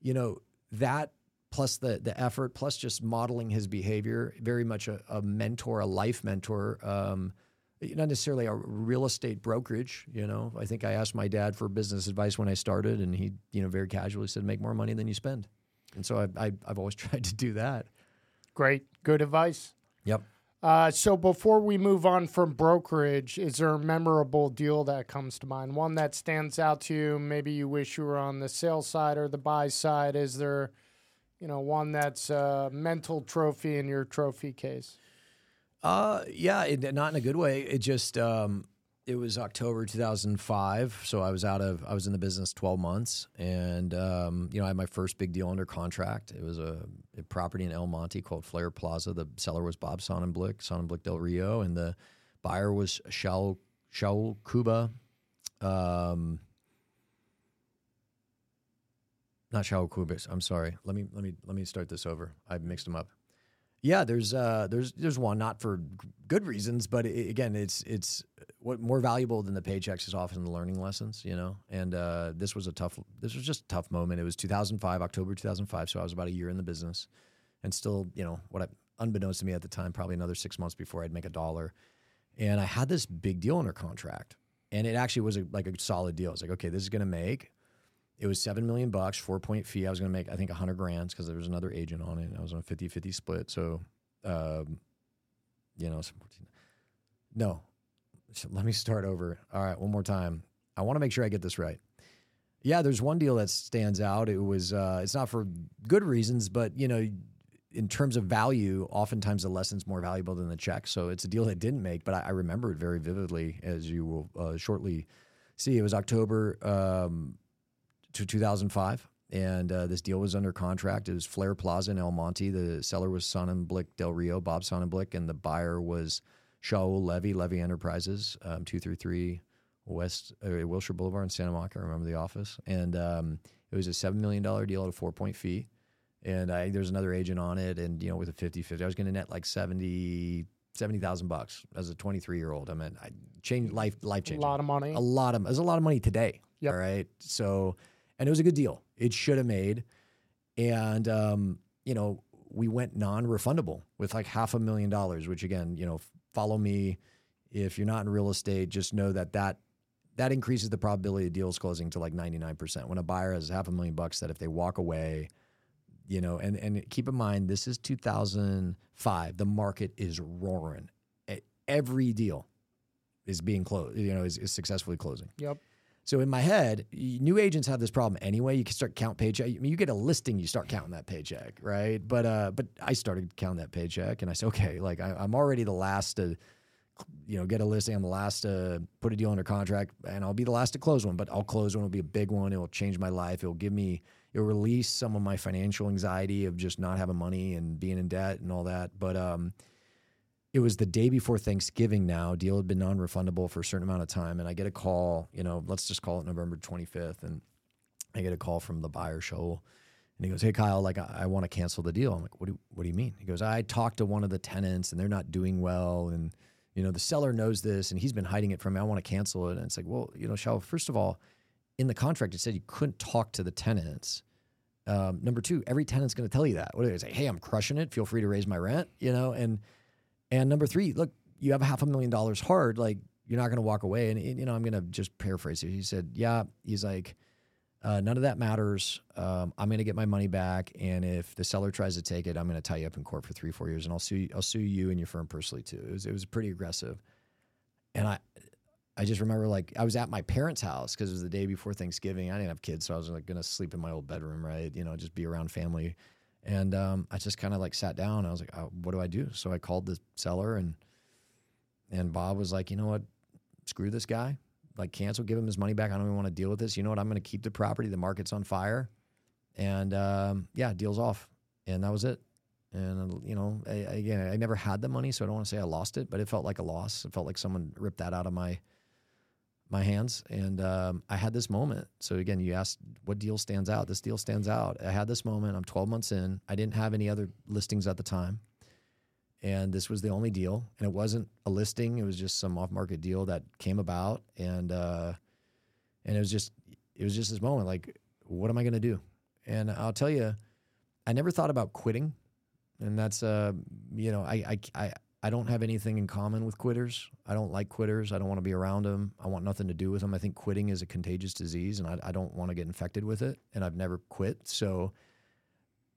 you know, that plus the the effort, plus just modeling his behavior, very much a, a mentor, a life mentor, um, not necessarily a real estate brokerage. You know, I think I asked my dad for business advice when I started, and he, you know, very casually said, "Make more money than you spend." And so I, I, I've always tried to do that. Great, good advice. Yep. Uh, so before we move on from brokerage, is there a memorable deal that comes to mind? One that stands out to you? Maybe you wish you were on the sale side or the buy side. Is there, you know, one that's a mental trophy in your trophy case? Uh, yeah, it, not in a good way. It just, um, it was October two thousand five. So I was out of, I was in the business twelve months, and, um, you know, I had my first big deal under contract. It was a, a property in El Monte called Flair Plaza. The seller was Bob Sonnenblick, Sonnenblick Del Rio. And the buyer was Shaul, Shaul Cuba. Um, not Shaul Kubis. I'm sorry. Let me, let me, let me start this over. I mixed them up. Yeah, there's uh, there's there's one, not for good reasons, but it, again, it's it's what more valuable than the paychecks is often the learning lessons, you know. And uh, this was a tough, this was just a tough moment. It was two thousand five, October two thousand five, so I was about a year in the business, and still, you know, what I, unbeknownst to me at the time, probably another six months before I'd make a dollar. And I had this big deal under contract, and it actually was a, like a solid deal. I was like, okay, this is gonna make. It was seven million bucks, four point fee. I was going to make, I think, one hundred grand because there was another agent on it, and I was on a fifty fifty split. So, um, you know, no, so let me start over. All right, one more time. I want to make sure I get this right. Yeah, there's one deal that stands out. It was, uh, it's not for good reasons, but, you know, in terms of value, oftentimes the lesson's more valuable than the check. So it's a deal that didn't make, but I, I remember it very vividly, as you will uh, shortly see. It was October, um, to two thousand five, and uh, this deal was under contract. It was Flair Plaza in El Monte. The seller was Sonnenblick Del Rio, Bob Sonnenblick, and the buyer was Shaul Levy, Levy Enterprises, um, two thirty-three West uh, Wilshire Boulevard in Santa Monica. I remember the office. And um, it was a seven million dollars deal at a four-point fee, and I, there was another agent on it, and, you know, with a fifty fifty, I was going to net like seventy thousand bucks as a twenty-three-year-old. I mean, I changed life, life-changing. A lot of money. A lot of, it was a lot of money today, yep. All right? So... And it was a good deal. It should have made. And, um, you know, we went non-refundable with like half a million dollars, which again, you know, follow me. If you're not in real estate, just know that that, that increases the probability of deals closing to like ninety-nine percent. When a buyer has half a million bucks, that if they walk away, you know, and, and keep in mind, this is two thousand five. The market is roaring. Every deal is being closed, you know, is, is successfully closing. Yep. So in my head, new agents have this problem anyway. You can start count paycheck. I mean, you get a listing, you start counting that paycheck, right? But uh, but I started counting that paycheck, and I said, okay, like I, I'm already the last to, you know, get a listing. I'm the last to put a deal under contract, and I'll be the last to close one. But I'll close one. It'll be a big one. It'll change my life. It'll give me, it'll release some of my financial anxiety of just not having money and being in debt and all that. But um, it was the day before Thanksgiving now. Deal had been non-refundable for a certain amount of time. And I get a call, you know, let's just call it November twenty-fifth. And I get a call from the buyer, Shaul. And he goes, hey, Kyle, like, I, I want to cancel the deal. I'm like, what do, what do you mean? He goes, I talked to one of the tenants, and they're not doing well. And, you know, the seller knows this, and he's been hiding it from me. I want to cancel it. And it's like, well, you know, Shaul, first of all, in the contract, it said you couldn't talk to the tenants. Um, number two, every tenant's going to tell you that. What do they say? Hey, I'm crushing it. Feel free to raise my rent, you know, and... And number three, look, you have a half a million dollars hard. Like, you're not going to walk away. And, you know, I'm going to just paraphrase it. He said, yeah, he's like, uh, none of that matters. Um, I'm going to get my money back. And if the seller tries to take it, I'm going to tie you up in court for three, four years. And I'll sue, I'll sue you and your firm personally too. It was, it was pretty aggressive. And I, I just remember, like, I was at my parents' house because it was the day before Thanksgiving. I didn't have kids. So I was like going to sleep in my old bedroom, right? You know, just be around family. And um, I just kind of like sat down. I was like, oh, what do I do? So I called the seller, and and Bob was like, you know what? Screw this guy. Like, cancel, give him his money back. I don't even want to deal with this. You know what? I'm going to keep the property. The market's on fire. And um, yeah, deal's off. And that was it. And, you know, I, I, again, I never had the money, so I don't want to say I lost it, but it felt like a loss. It felt like someone ripped that out of my my hands. And um, I had this moment. So again, you asked what deal stands out. This deal stands out. I had this moment. I'm twelve months in. I didn't have any other listings at the time. And this was the only deal. And it wasn't a listing. It was just some off-market deal that came about. And uh, and it was just it was just this moment, like, what am I going to do? And I'll tell you, I never thought about quitting. And that's, uh, you know, I I, I I don't have anything in common with quitters. I don't like quitters. I don't want to be around them. I want nothing to do with them. I think quitting is a contagious disease, and I, I don't want to get infected with it, and I've never quit. So,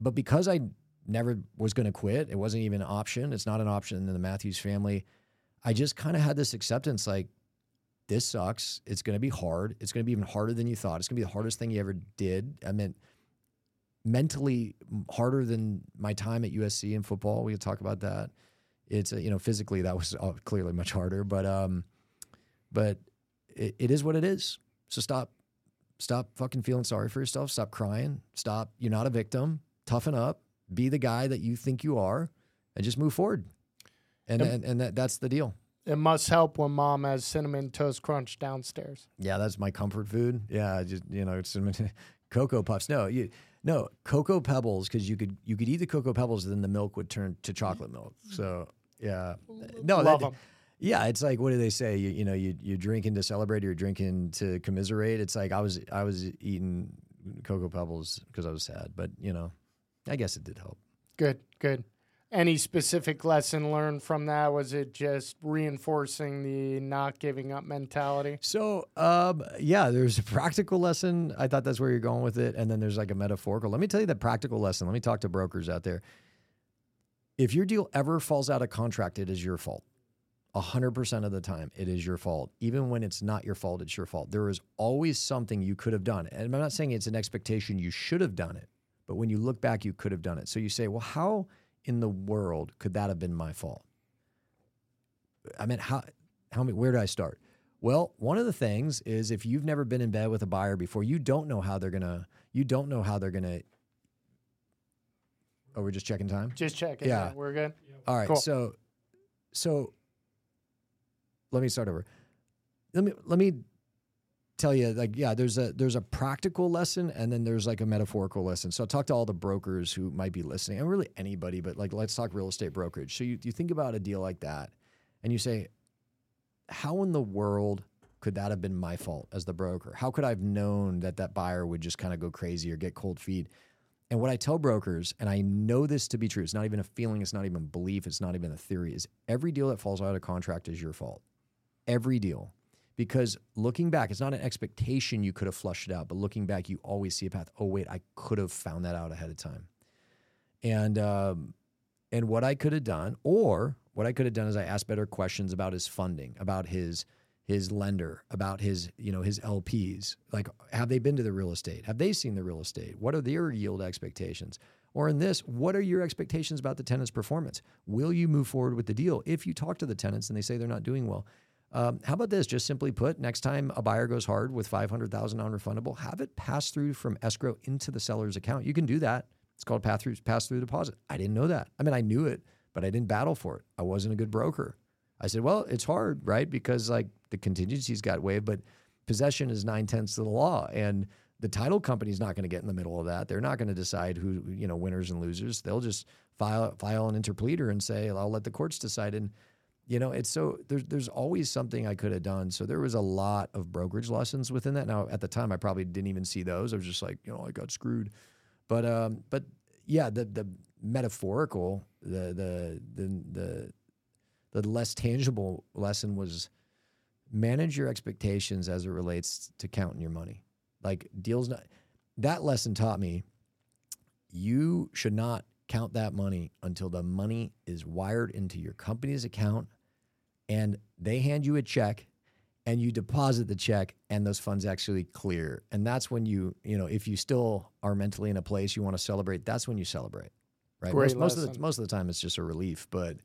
but because I never was going to quit, it wasn't even an option. It's not an option in the Matthews family. I just kind of had this acceptance like, this sucks. It's going to be hard. It's going to be even harder than you thought. It's going to be the hardest thing you ever did. I mean, mentally harder than my time at U S C in football. We could talk about that. It's, you know, physically that was clearly much harder, but, um, but it, it is what it is. So stop, stop fucking feeling sorry for yourself. Stop crying. Stop. You're not a victim. Toughen up. Be the guy that you think you are and just move forward. And, and, and, and that, that's the deal. It must help when mom has cinnamon toast crunch downstairs. Yeah, that's my comfort food. Yeah, just you know, cinnamon, cocoa puffs. No, you no cocoa pebbles because you could you could eat the cocoa pebbles and then the milk would turn to chocolate milk. So yeah, no, love them. Yeah, it's like what do they say? You you know you you're drinking to celebrate or you're drinking to commiserate. It's like I was I was eating cocoa pebbles because I was sad, but you know, I guess it did help. Good, good. Any specific lesson learned from that? Was it just reinforcing the not giving up mentality? So, um, yeah, there's a practical lesson. I thought that's where you're going with it. And then there's like a metaphorical. Let me tell you that practical lesson. Let me talk to brokers out there. If your deal ever falls out of contract, it is your fault. one hundred percent of the time, it is your fault. Even when it's not your fault, it's your fault. There is always something you could have done. And I'm not saying it's an expectation you should have done it. But when you look back, you could have done it. So you say, well, how in the world could that have been my fault? I mean, how, how, where do I start? Well, one of the things is if you've never been in bed with a buyer before, you don't know how they're going to, you don't know how they're going to, oh, we're just checking time? Just checking. Yeah. yeah we're good. Yep. All right. Cool. So, so let me start over. Let me, let me tell you like, yeah, there's a, there's a practical lesson and then there's like a metaphorical lesson. So I talk to all the brokers who might be listening and really anybody, but like, let's talk real estate brokerage. So you, you think about a deal like that and you say, how in the world could that have been my fault as the broker? How could I have known that that buyer would just kind of go crazy or get cold feet? And what I tell brokers, and I know this to be true, it's not even a feeling. It's not even belief. It's not even a theory, is every deal that falls out of contract is your fault. Every deal. Because looking back, it's not an expectation you could have flushed it out, but looking back, you always see a path. Oh, wait, I could have found that out ahead of time. And um, and what I could have done, or what I could have done is I asked better questions about his funding, about his his lender, about his, you know, his L Ps. Like, have they been to the real estate? Have they seen the real estate? What are their yield expectations? Or in this, what are your expectations about the tenant's performance? Will you move forward with the deal if you talk to the tenants and they say they're not doing well? Um, how about this? Just simply put, next time a buyer goes hard with five hundred thousand dollars non-refundable, have it pass through from escrow into the seller's account. You can do that. It's called pass through, pass through deposit. I didn't know that. I mean, I knew it, but I didn't battle for it. I wasn't a good broker. I said, well, it's hard, right? Because like the contingencies got waived, but possession is nine tenths of the law. And the title company is not going to get in the middle of that. They're not going to decide who, you know, winners and losers. They'll just file, file an interpleader and say, I'll let the courts decide. And You know, it's so there's there's always something I could have done. So there was a lot of brokerage lessons within that. Now at the time I probably didn't even see those. I was just like, you know, I got screwed. But um, but yeah, the the metaphorical, the the the the the less tangible lesson was manage your expectations as it relates to counting your money. Like deals not that lesson taught me you should not count that money until the money is wired into your company's account. And they hand you a check and you deposit the check and those funds actually clear. And that's when you, you know, if you still are mentally in a place you want to celebrate, that's when you celebrate, right? Most, most of the, most of the time it's just a relief, but,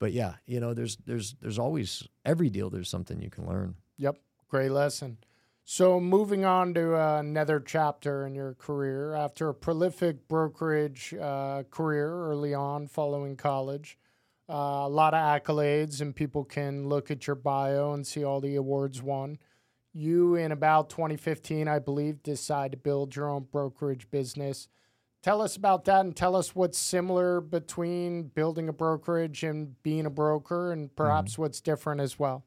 but yeah, you know, there's, there's, there's always every deal, there's something you can learn. Yep. Great lesson. So moving on to uh, another chapter in your career, after a prolific brokerage uh, career early on following college, uh, a lot of accolades, and people can look at your bio and see all the awards won. You, in about twenty fifteen, I believe, decide to build your own brokerage business. Tell us about that and tell us what's similar between building a brokerage and being a broker and perhaps mm-hmm. what's different as well.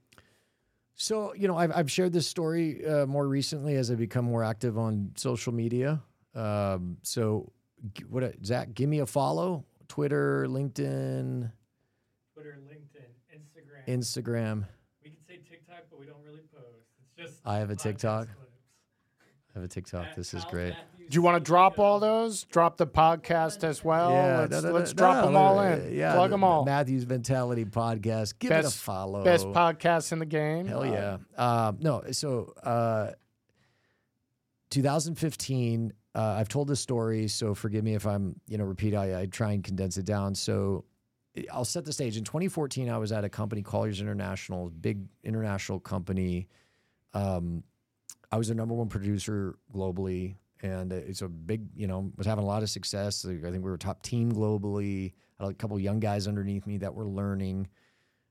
So, you know, I've, I've shared this story uh, more recently as I become more active on social media. Um, so, what Zach, give me a follow, Twitter, LinkedIn, Twitter, LinkedIn, Instagram. Instagram. We can say TikTok, but we don't really post. It's just I have a TikTok. Clips. I have a TikTok. At this Kyle is great. Matthews. Do you want to drop all those? Drop the podcast as well. Yeah, let's no, no, let's no, drop no, them all in. Yeah, plug the, them all. Matthews Mentality Podcast. Give best, it a follow. Best podcast in the game. Hell yeah. Uh, no, so uh, twenty fifteen. Uh, I've told this story, so forgive me if I'm, you know, repeat. I, I try and condense it down. So I'll set the stage. In twenty fourteen, I was at a company, Collier's International, big international company. Um, I was their number one producer globally, and it's a big, you know, was having a lot of success. I think we were a top team globally. I had a couple of young guys underneath me that were learning.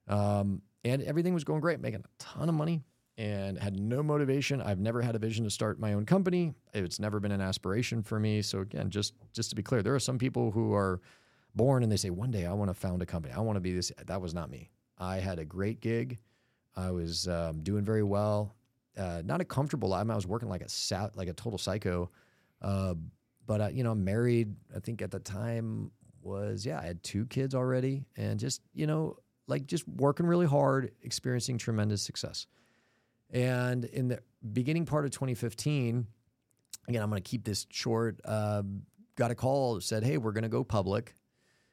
Um, and everything was going great, making a ton of money. And had no motivation. I've never had a vision to start my own company. It's never been an aspiration for me. So again, just just to be clear, there are some people who are born and they say, one day I want to found a company. I want to be this. That was not me. I had a great gig. I was um, doing very well. Uh, not a comfortable life. I was working like a sa- like a total psycho. Uh, but I, you know, I'm married. I think at the time was yeah, I had two kids already, and just you know, like just working really hard, experiencing tremendous success. And in the beginning part of twenty fifteen, again, I'm going to keep this short, uh, got a call that said, hey, we're going to go public.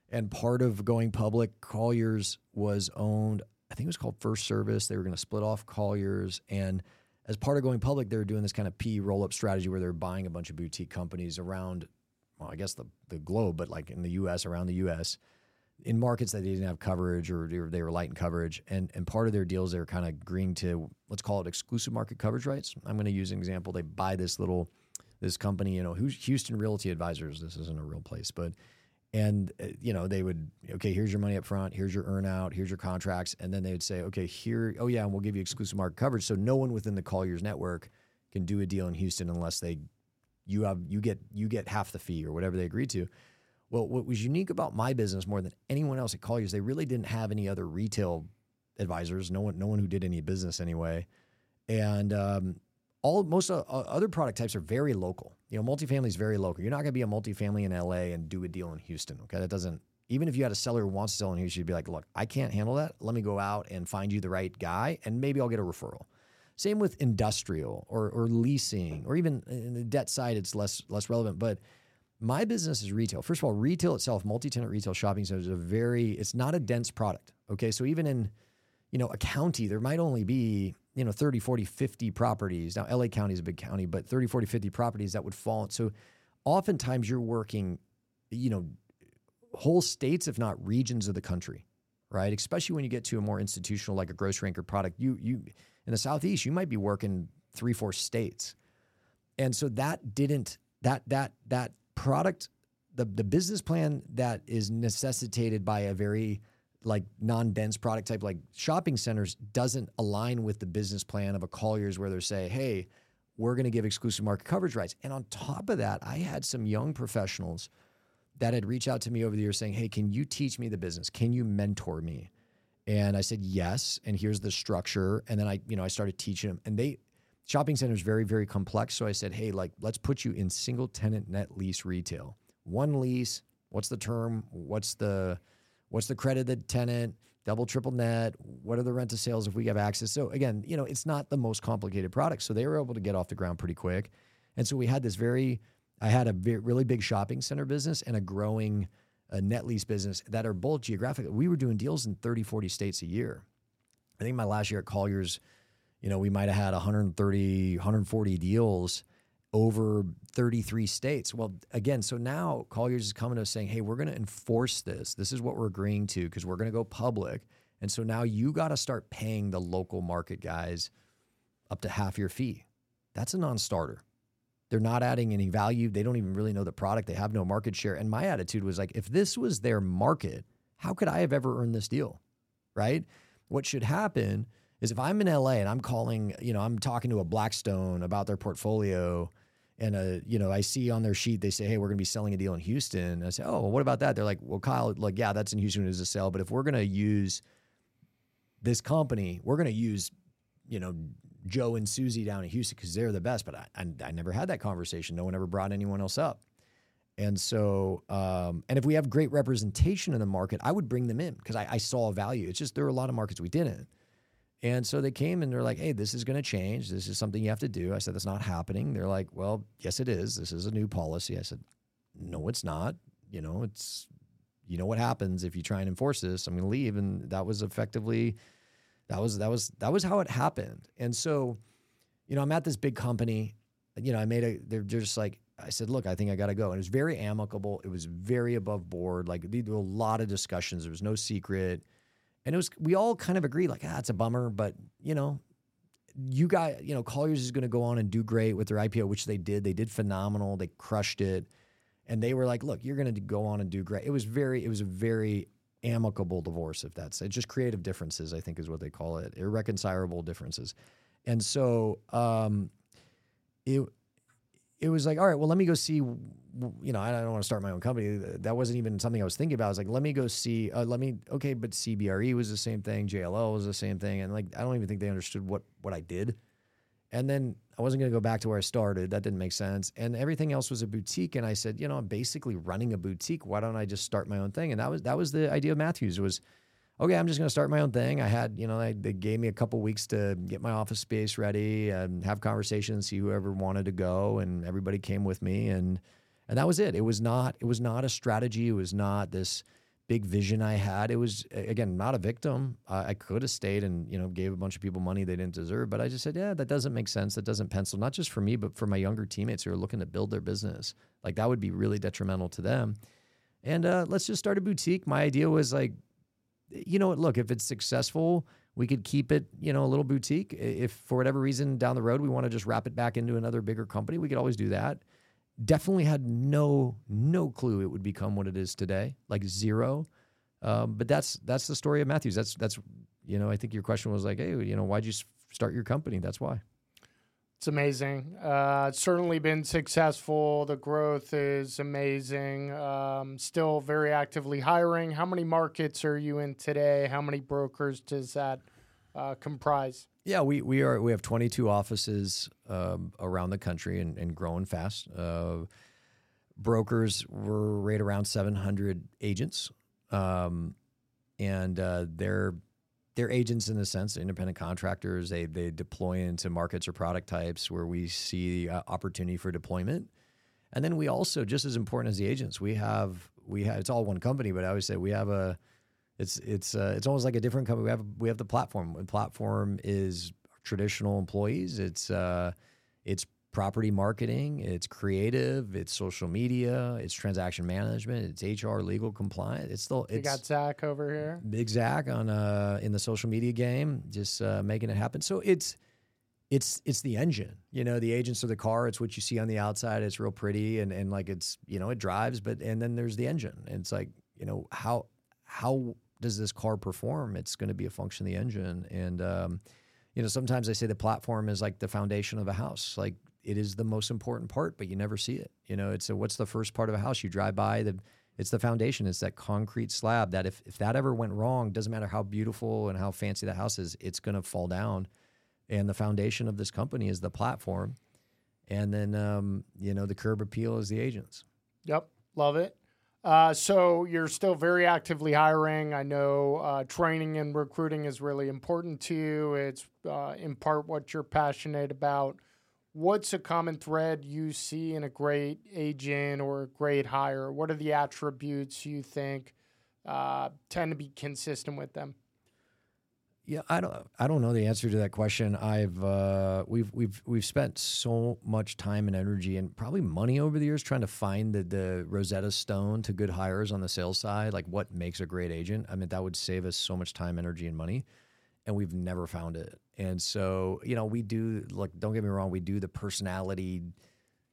And part of going public, Collier's was owned, I think it was called First Service. They were going to split off Collier's. And as part of going public, they were doing this kind of P roll-up strategy where they were buying a bunch of boutique companies around, well, I guess the, the globe, but like in the U S, around the U S, in markets that they didn't have coverage or they were light in coverage. And and part of their deals, they were kind of agreeing to, let's call it exclusive market coverage rights. I'm going to use an example. They buy this little, this company, you know, Houston Realty Advisors. This isn't a real place, but, and, uh, you know, they would, okay, here's your money up front. Here's your earn out. Here's your contracts. And then they would say, okay, here, oh yeah, and we'll give you exclusive market coverage. So no one within the Collier's network can do a deal in Houston unless they, you have, you get, you get half the fee or whatever they agreed to. Well, what was unique about my business more than anyone else at Collier's, they really didn't have any other retail advisors, no one no one who did any business anyway. And um, all most uh, other product types are very local. You know, multifamily is very local. You're not going to be a multifamily in L A and do a deal in Houston, okay? That doesn't – even if you had a seller who wants to sell in Houston, you'd be like, look, I can't handle that. Let me go out and find you the right guy, and maybe I'll get a referral. Same with industrial or or leasing or even in the debt side, it's less less relevant, but – my business is retail. First of all, retail itself, multi-tenant retail shopping centers, is a very, it's not a dense product. Okay. So even in, you know, a county, there might only be, you know, thirty, forty, fifty properties. Now, L A County is a big county, but thirty, forty, fifty properties that would fall. So oftentimes you're working, you know, whole states, if not regions of the country, right? Especially when you get to a more institutional, like a grocery anchor product, you, you, in the Southeast, you might be working three, four states. And so that didn't, that, that, that, product, the, the business plan that is necessitated by a very like non-dense product type like shopping centers doesn't align with the business plan of a Collier's where they're saying, hey, we're going to give exclusive market coverage rights. And on top of that, I had some young professionals that had reached out to me over the years saying, hey, can you teach me the business? Can you mentor me? And I said, yes. And here's the structure. And then I, you know, I started teaching them and they, shopping center is very, very complex. So I said, hey, like, let's put you in single tenant net lease retail. One lease, what's the term? What's the what's the credit of the tenant? Double, triple net? What are the rent to sales if we have access? So again, you know, it's not the most complicated product. So they were able to get off the ground pretty quick. And so we had this very, I had a very, really big shopping center business and a growing uh, net lease business that are both geographic. We were doing deals in thirty, forty states a year. I think my last year at Collier's, you know, we might have had one hundred thirty, one hundred forty deals over thirty-three states. Well, again, so now Collier's is coming to us saying, hey, we're going to enforce this. This is what we're agreeing to because we're going to go public. And so now you got to start paying the local market guys up to half your fee. That's a non-starter. They're not adding any value. They don't even really know the product. They have no market share. And my attitude was like, if this was their market, how could I have ever earned this deal, right? What should happen is if I'm in L A and I'm calling, you know, I'm talking to a Blackstone about their portfolio and, a, you know, I see on their sheet, they say, hey, we're going to be selling a deal in Houston. And I say, oh, well, what about that? They're like, well, Kyle, like, yeah, that's in Houston as a sale. But if we're going to use this company, we're going to use, you know, Joe and Susie down in Houston because they're the best. But I, I, I never had that conversation. No one ever brought anyone else up. And so, um, and if we have great representation in the market, I would bring them in because I, I saw value. It's just there were a lot of markets we didn't. And so they came and they're like, hey, this is going to change. This is something you have to do. I said, that's not happening. They're like, well, yes, it is. This is a new policy. I said, no, it's not. You know, it's, you know what happens if you try and enforce this, I'm going to leave. And that was effectively, that was, that was, that was how it happened. And so, you know, I'm at this big company, you know, I made a, they're just like, I said, look, I think I got to go. And it was very amicable. It was very above board. Like they do a lot of discussions. There was no secret. And it was, we all kind of agreed like, ah, it's a bummer, but you know, you got, you know, Collier's is going to go on and do great with their I P O, which they did. They did phenomenal. They crushed it. And they were like, look, you're going to go on and do great. It was very, it was a very amicable divorce. If that's it's just creative differences, I think is what they call it. Irreconcilable differences. And so, um, it, It was like, all right, well, let me go see, you know, I don't want to start my own company. That wasn't even something I was thinking about. I was like, let me go see, uh, let me, okay, but C B R E was the same thing. J L L was the same thing. And like, I don't even think they understood what, what I did. And then I wasn't going to go back to where I started. That didn't make sense. And everything else was a boutique. And I said, you know, I'm basically running a boutique. Why don't I just start my own thing? And that was, that was the idea of Matthews was, okay, I'm just going to start my own thing. I had, you know, I, they gave me a couple weeks to get my office space ready and have conversations, see whoever wanted to go, and everybody came with me, and and that was it. It was not, it was not a strategy. It was not this big vision I had. It was, again, not a victim. I, I could have stayed and, you know, gave a bunch of people money they didn't deserve, but I just said, yeah, that doesn't make sense. That doesn't pencil, not just for me, but for my younger teammates who are looking to build their business. Like that would be really detrimental to them. And uh, let's just start a boutique. My idea was like, you know what, look, if it's successful, we could keep it, you know, a little boutique. If for whatever reason down the road, we want to just wrap it back into another bigger company, we could always do that. Definitely had no, no clue it would become what it is today, like zero. Um, but that's, that's the story of Matthews. That's, that's, you know, I think your question was like, hey, you know, why'd you start your company? That's why. It's amazing. Uh, it's certainly been successful. The growth is amazing. Um, still very actively hiring. How many markets are you in today? How many brokers does that uh, comprise? Yeah, we we are. We have twenty-two offices um, around the country and, and growing fast. Uh, brokers were right around seven hundred agents, um, and uh, they're. They're agents in the sense, independent contractors. They they deploy into markets or product types where we see uh, opportunity for deployment. And then we also, just as important as the agents, we have we have it's all one company. But I always say we have a, it's it's uh, it's almost like a different company. We have we have the platform. The platform is traditional employees. It's uh, it's property marketing. It's creative. It's social media. It's transaction management. It's H R, legal, compliance. It's still. It's, we got Zach over here. Big Zach on uh in the social media game, just uh, making it happen. So it's, it's it's the engine. You know, the agents are the car. It's what you see on the outside. It's real pretty and and like it's you know it drives, but and then there's the engine. And it's like you know how how does this car perform? It's going to be a function of the engine. And um, you know sometimes I say the platform is like the foundation of a house, like. It is the most important part, but you never see it. You know, it's a, what's the first part of a house you drive by? The, it's the foundation. It's that concrete slab that if, if that ever went wrong, doesn't matter how beautiful and how fancy the house is, it's going to fall down. And the foundation of this company is the platform. And then, um, you know, the curb appeal is the agents. Yep. Love it. Uh, so you're still very actively hiring. I know uh, training and recruiting is really important to you. It's uh, in part what you're passionate about. What's a common thread you see in a great agent or a great hire? What are the attributes you think uh, tend to be consistent with them? Yeah, I don't. I don't know the answer to that question. I've uh, we've we've we've spent so much time and energy and probably money over the years trying to find the, the Rosetta Stone to good hires on the sales side. Like what makes a great agent? I mean, that would save us so much time, energy, and money. And we've never found it. And so, you know, we do, like, don't get me wrong, we do the personality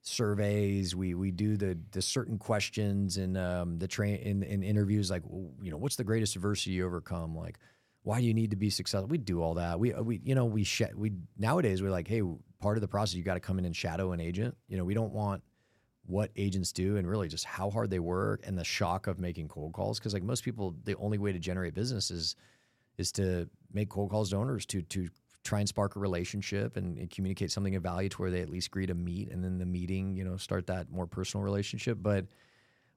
surveys. We we do the the certain questions and um, the train in, in interviews, like, you know, what's the greatest adversity you overcome? Like, why do you need to be successful? We do all that. We, we you know, we, sh- we nowadays we're like, hey, part of the process, you got to come in and shadow an agent. You know, we don't want what agents do and really just how hard they work and the shock of making cold calls. Because, like, most people, the only way to generate business is is to make cold calls to owners, to to try and spark a relationship and, and communicate something of value to where they at least agree to meet, and then the meeting, you know, start that more personal relationship. But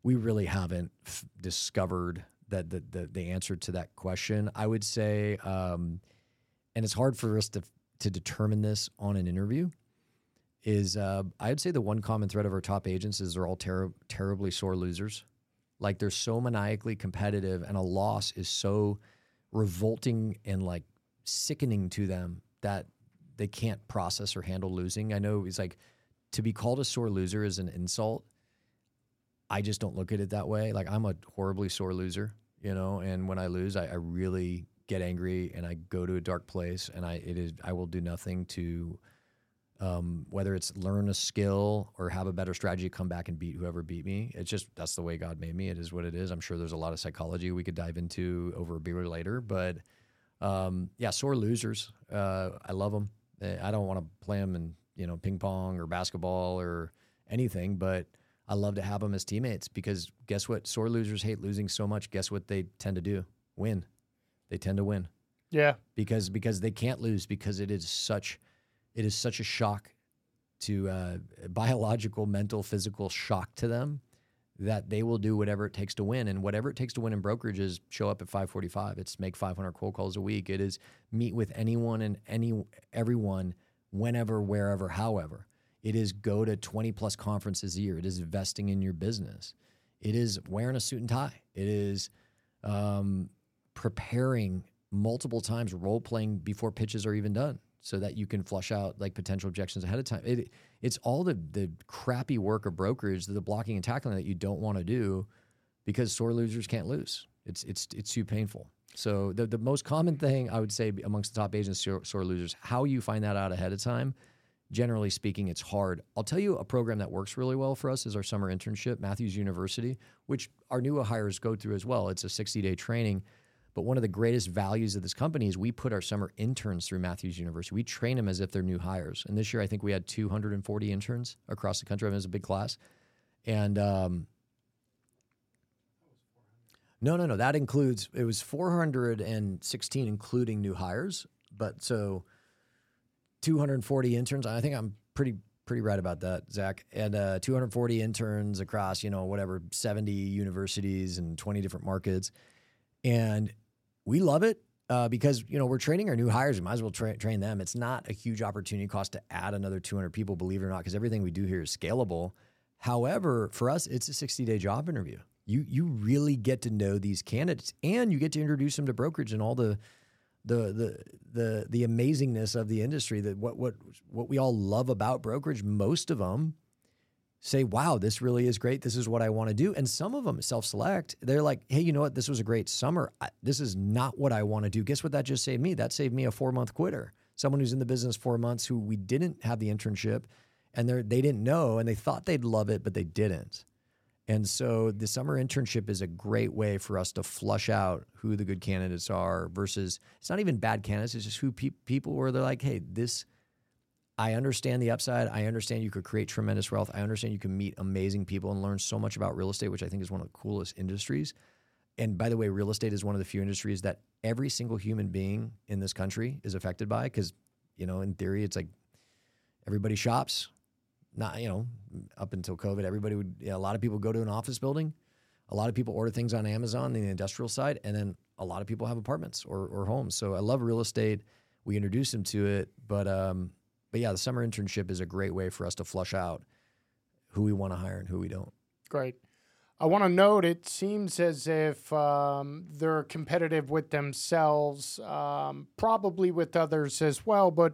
we really haven't f- discovered that the, the the answer to that question. I would say, um, and it's hard for us to to determine this on an interview, is uh, I'd say the one common thread of our top agents is they're all ter- terribly sore losers. Like, they're so maniacally competitive, and a loss is so revolting and like sickening to them that they can't process or handle losing. I know it's like, to be called a sore loser is an insult. I just don't look at it that way. Like, I'm a horribly sore loser, you know, and when I lose, I, I really get angry and I go to a dark place, and I it is I will do nothing to Um, whether it's learn a skill or have a better strategy, come back and beat whoever beat me. It's just, that's the way God made me. It is what it is. I'm sure there's a lot of psychology we could dive into over a beer later, but um, yeah, sore losers. Uh, I love them. I don't want to play them in, you know, ping pong or basketball or anything, but I love to have them as teammates, because guess what? Sore losers hate losing so much. Guess what they tend to do? Win. They tend to win. Yeah. Because, because they can't lose, because it is such It is such a shock to uh, biological, mental, physical shock to them that they will do whatever it takes to win. And whatever it takes to win in brokerage is show up at five forty-five. It's make five hundred cold calls a week. It is meet with anyone and any everyone, whenever, wherever, however. It is go to twenty plus conferences a year. It is investing in your business. It is wearing a suit and tie. It is um, preparing multiple times, role-playing before pitches are even done, so that you can flush out like potential objections ahead of time. It, it's all the the crappy work of brokerage, the blocking and tackling that you don't want to do, because sore losers can't lose. It's it's it's too painful. So the, the most common thing I would say amongst the top agents, sore, sore losers. How you find that out ahead of time, generally speaking, it's hard. I'll tell you a program that works really well for us is our summer internship, Matthews University, which our new hires go through as well. It's a sixty-day training. But one of the greatest values of this company is we put our summer interns through Matthews University. We train them as if they're new hires. And this year, I think we had two hundred forty interns across the country. I mean, it was a big class. And um, no, no, no. That includes, it was four hundred sixteen including new hires. But so two hundred forty interns. I think I'm pretty pretty right about that, Zach. And uh, two hundred forty interns across, you know, whatever, seventy universities and twenty different markets. And we love it uh, because, you know, we're training our new hires. We might as well tra- train them. It's not a huge opportunity cost to add another two hundred people, believe it or not, because everything we do here is scalable. However, for us, it's a sixty-day job interview. You you really get to know these candidates, and you get to introduce them to brokerage and all the the the the the amazingness of the industry. That what what what we all love about brokerage. Most of them say, wow, this really is great. This is what I want to do. And some of them self-select. They're like, hey, you know what? This was a great summer. I, this is not what I want to do. Guess what? That just saved me. That saved me a four-month quitter, someone who's in the business four months who we didn't have the internship, and they they didn't know, and they thought they'd love it, but they didn't. And so the summer internship is a great way for us to flush out who the good candidates are versus it's not even bad candidates. It's just who pe- people where they're like, hey, this I understand the upside. I understand you could create tremendous wealth. I understand you can meet amazing people and learn so much about real estate, which I think is one of the coolest industries. And by the way, real estate is one of the few industries that every single human being in this country is affected by, because, you know, in theory, it's like everybody shops. Not, you know, up until COVID, everybody would, you know, a lot of people go to an office building. A lot of people order things on Amazon, the industrial side, and then a lot of people have apartments or, or homes. So I love real estate. We introduce them to it, but, um, But yeah, the summer internship is a great way for us to flush out who we want to hire and who we don't. Great. I want to note it seems as if um, they're competitive with themselves, um, probably with others as well, but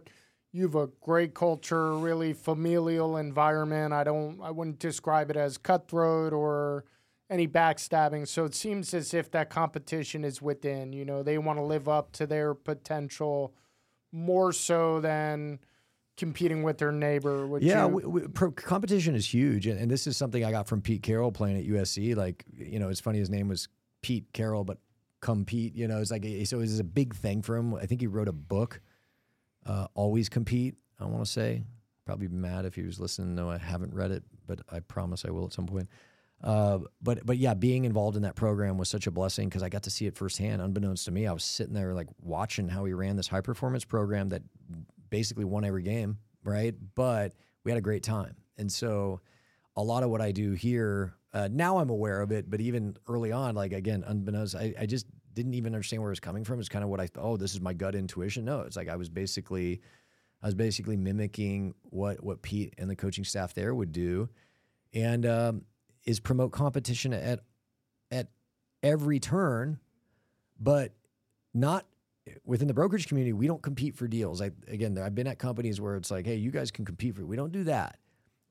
you have a great culture, really familial environment. I don't, I wouldn't describe it as cutthroat or any backstabbing. So it seems as if that competition is within, you know, they want to live up to their potential more so than competing with their neighbor. Would yeah, we, we, pro- competition is huge. And, and this is something I got from Pete Carroll playing at U S C. Like, you know, it's funny, his name was Pete Carroll, but compete, you know, it's like, so it was a big thing for him. I think he wrote a book, uh, Always Compete, I want to say. Probably mad if he was listening. No, I haven't read it, but I promise I will at some point. Uh, but, but yeah, being involved in that program was such a blessing because I got to see it firsthand. Unbeknownst to me, I was sitting there like watching how he ran this high performance program that basically won every game, right? But we had a great time. And so a lot of what I do here Uh, now I'm aware of it, but even early on, like, again, unbeknownst, I, I just didn't even understand where it was coming from. It's kind of what I thought, oh, this is my gut intuition. No, it's like I was basically I was basically mimicking what what Pete and the coaching staff there would do, and um, is promote competition at at every turn, but not within the brokerage community. We don't compete for deals. I, again, I've been at companies where it's like, hey, you guys can compete for it. We don't do that.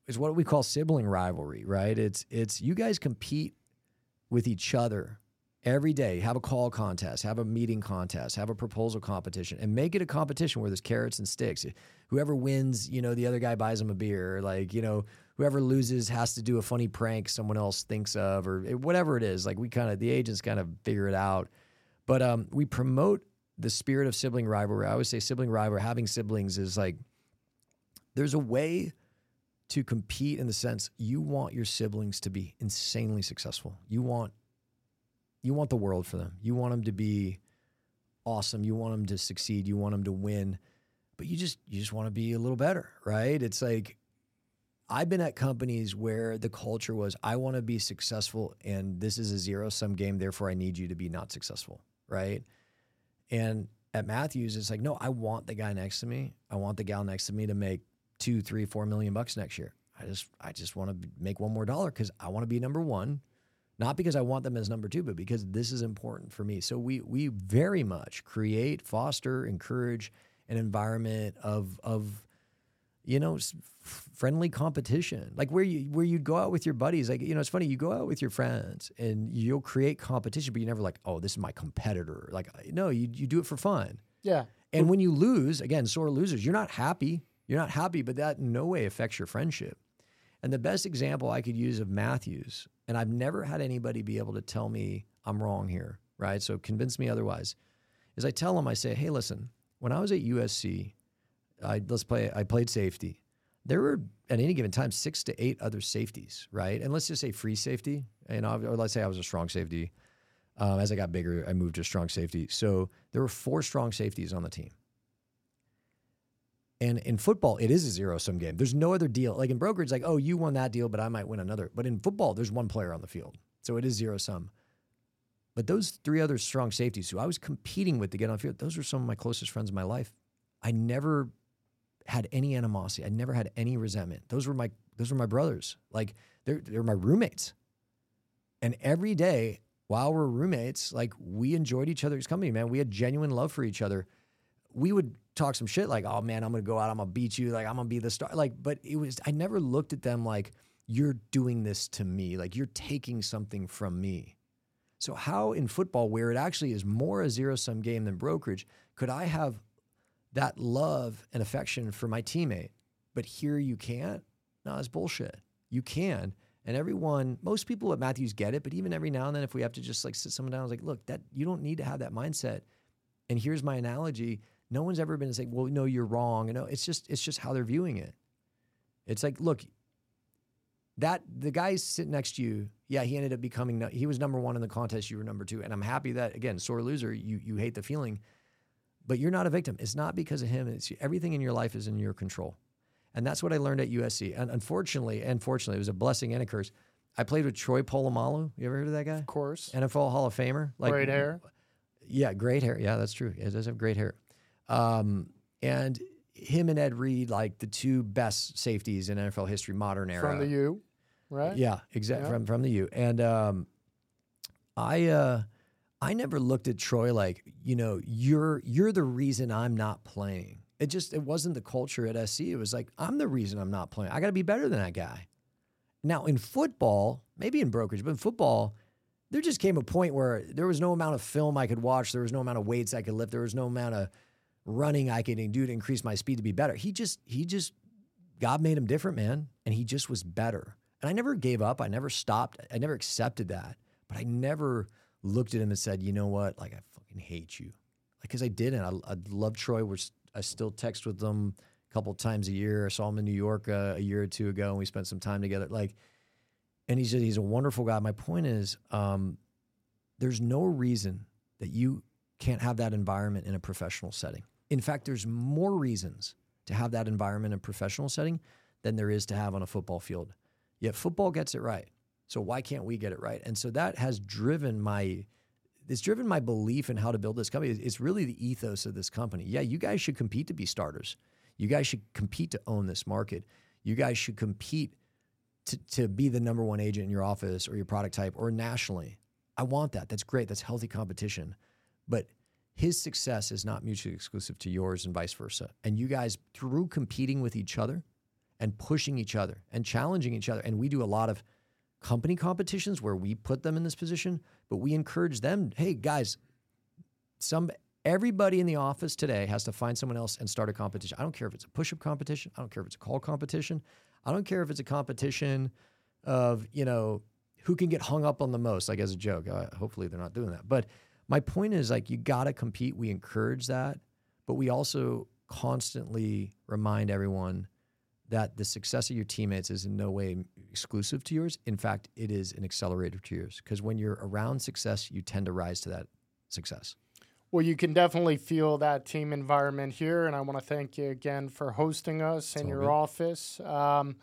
It's what we call sibling rivalry, right? It's it's you guys compete with each other every day. Have a call contest, have a meeting contest, have a proposal competition, and make it a competition where there's carrots and sticks. Whoever wins, you know, the other guy buys them a beer. Like, you know, whoever loses has to do a funny prank someone else thinks of, or whatever it is. Like, we kind of, the agents kind of figure it out. But um, we promote the spirit of sibling rivalry. I always say sibling rivalry, having siblings, is like, there's a way to compete in the sense you want your siblings to be insanely successful. You want you want the world for them. You want them to be awesome. You want them to succeed. You want them to win. But you just you just want to be a little better, right? It's like, I've been at companies where the culture was, I want to be successful, and this is a zero-sum game, therefore I need you to be not successful, right? And at Matthews, it's like, no, I want the guy next to me. I want the gal next to me to make two, three, four million bucks next year. I just, I just want to make one more dollar because I want to be number one, not because I want them as number two, but because this is important for me. So we, we very much create, foster, encourage an environment of, of, you know, friendly competition, like where you, where you'd go out with your buddies. Like, you know, it's funny, you go out with your friends and you'll create competition, but you're never like, oh, this is my competitor. Like, no, you, you do it for fun. Yeah. And when you lose, again, sore losers, you're not happy. You're not happy, but that in no way affects your friendship. And the best example I could use of Matthews, and I've never had anybody be able to tell me I'm wrong here, right? So convince me otherwise, is I tell them, I say, hey, listen, when I was at U S C, I let's play. I played safety. There were, at any given time, six to eight other safeties, right? And let's just say free safety, and I, or let's say I was a strong safety. Um, as I got bigger, I moved to strong safety. So there were four strong safeties on the team. And in football, it is a zero-sum game. There's no other deal. Like in brokerage, like, oh, you won that deal, but I might win another. But in football, there's one player on the field. So it is zero-sum. But those three other strong safeties who I was competing with to get on the field, those were some of my closest friends in my life. I never had any animosity. I never had any resentment. Those were my those were my brothers. Like, they're, they're my roommates. And every day, while we're roommates, like, we enjoyed each other's company, man. We had genuine love for each other. We would talk some shit like, oh man, I'm going to go out, I'm going to beat you. Like, I'm going to be the star. Like, but it was, I never looked at them like, you're doing this to me. Like, you're taking something from me. So how in football, where it actually is more a zero-sum game than brokerage, could I have that love and affection for my teammate? But here you can't? No, it's bullshit. You can. And everyone, most people at Matthews get it, but even every now and then, if we have to just like sit someone down, I was like, look, that you don't need to have that mindset. And here's my analogy. No one's ever been saying, well, no, you're wrong. You know, it's just it's just how they're viewing it. It's like, look, that the guy sitting next to you, yeah, he ended up becoming, he was number one in the contest, you were number two. And I'm happy that, again, sore loser, you you hate the feeling, but you're not a victim. It's not because of him. It's everything in your life is in your control. And that's what I learned at U S C. And unfortunately, unfortunately, it was a blessing and a curse. I played with Troy Polamalu. You ever heard of that guy? Of course. N F L Hall of Famer. Like, great hair. Yeah, great hair. Yeah, that's true. It does have great hair. Um, and him and Ed Reed, like the two best safeties in N F L history, modern era. From the U, right? Yeah, exactly. Yeah. From from the U. And um, I uh, I never looked at Troy like, you know, you're you're the reason I'm not playing. It just it wasn't the culture at S C. It was like, I'm the reason I'm not playing. I got to be better than that guy. Now in football, maybe in brokerage, but in football, there just came a point where there was no amount of film I could watch. There was no amount of weights I could lift. There was no amount of running I could do to increase my speed to be better. He just, he just, God made him different, man. And he just was better. And I never gave up. I never stopped. I never accepted that. But I never looked at him and said, you know what? Like, I fucking hate you. Like, cause I didn't. I, I love Troy. We're, I still text with him a couple times a year. I saw him in New York uh, a year or two ago and we spent some time together. Like, and he's just, he's a wonderful guy. My point is, um, there's no reason that you can't have that environment in a professional setting. In fact, there's more reasons to have that environment in a professional setting than there is to have on a football field. Yet football gets it right. So why can't we get it right? And so that has driven my, it's driven my belief in how to build this company. It's really the ethos of this company. Yeah, you guys should compete to be starters. You guys should compete to own this market. You guys should compete to, to be the number one agent in your office or your product type or nationally. I want that. That's great. That's healthy competition. But his success is not mutually exclusive to yours and vice versa. And you guys, through competing with each other and pushing each other and challenging each other, and we do a lot of company competitions where we put them in this position, but we encourage them, hey, guys, some everybody in the office today has to find someone else and start a competition. I don't care if it's a push-up competition. I don't care if it's a call competition. I don't care if it's a competition of, you know, who can get hung up on the most, like as a joke. Uh, hopefully they're not doing that. But my point is, like, you got to compete. We encourage that, but we also constantly remind everyone that the success of your teammates is in no way exclusive to yours. In fact, it is an accelerator to yours, because when you're around success, you tend to rise to that success. Well, you can definitely feel that team environment here, and I want to thank you again for hosting us in your office. Um,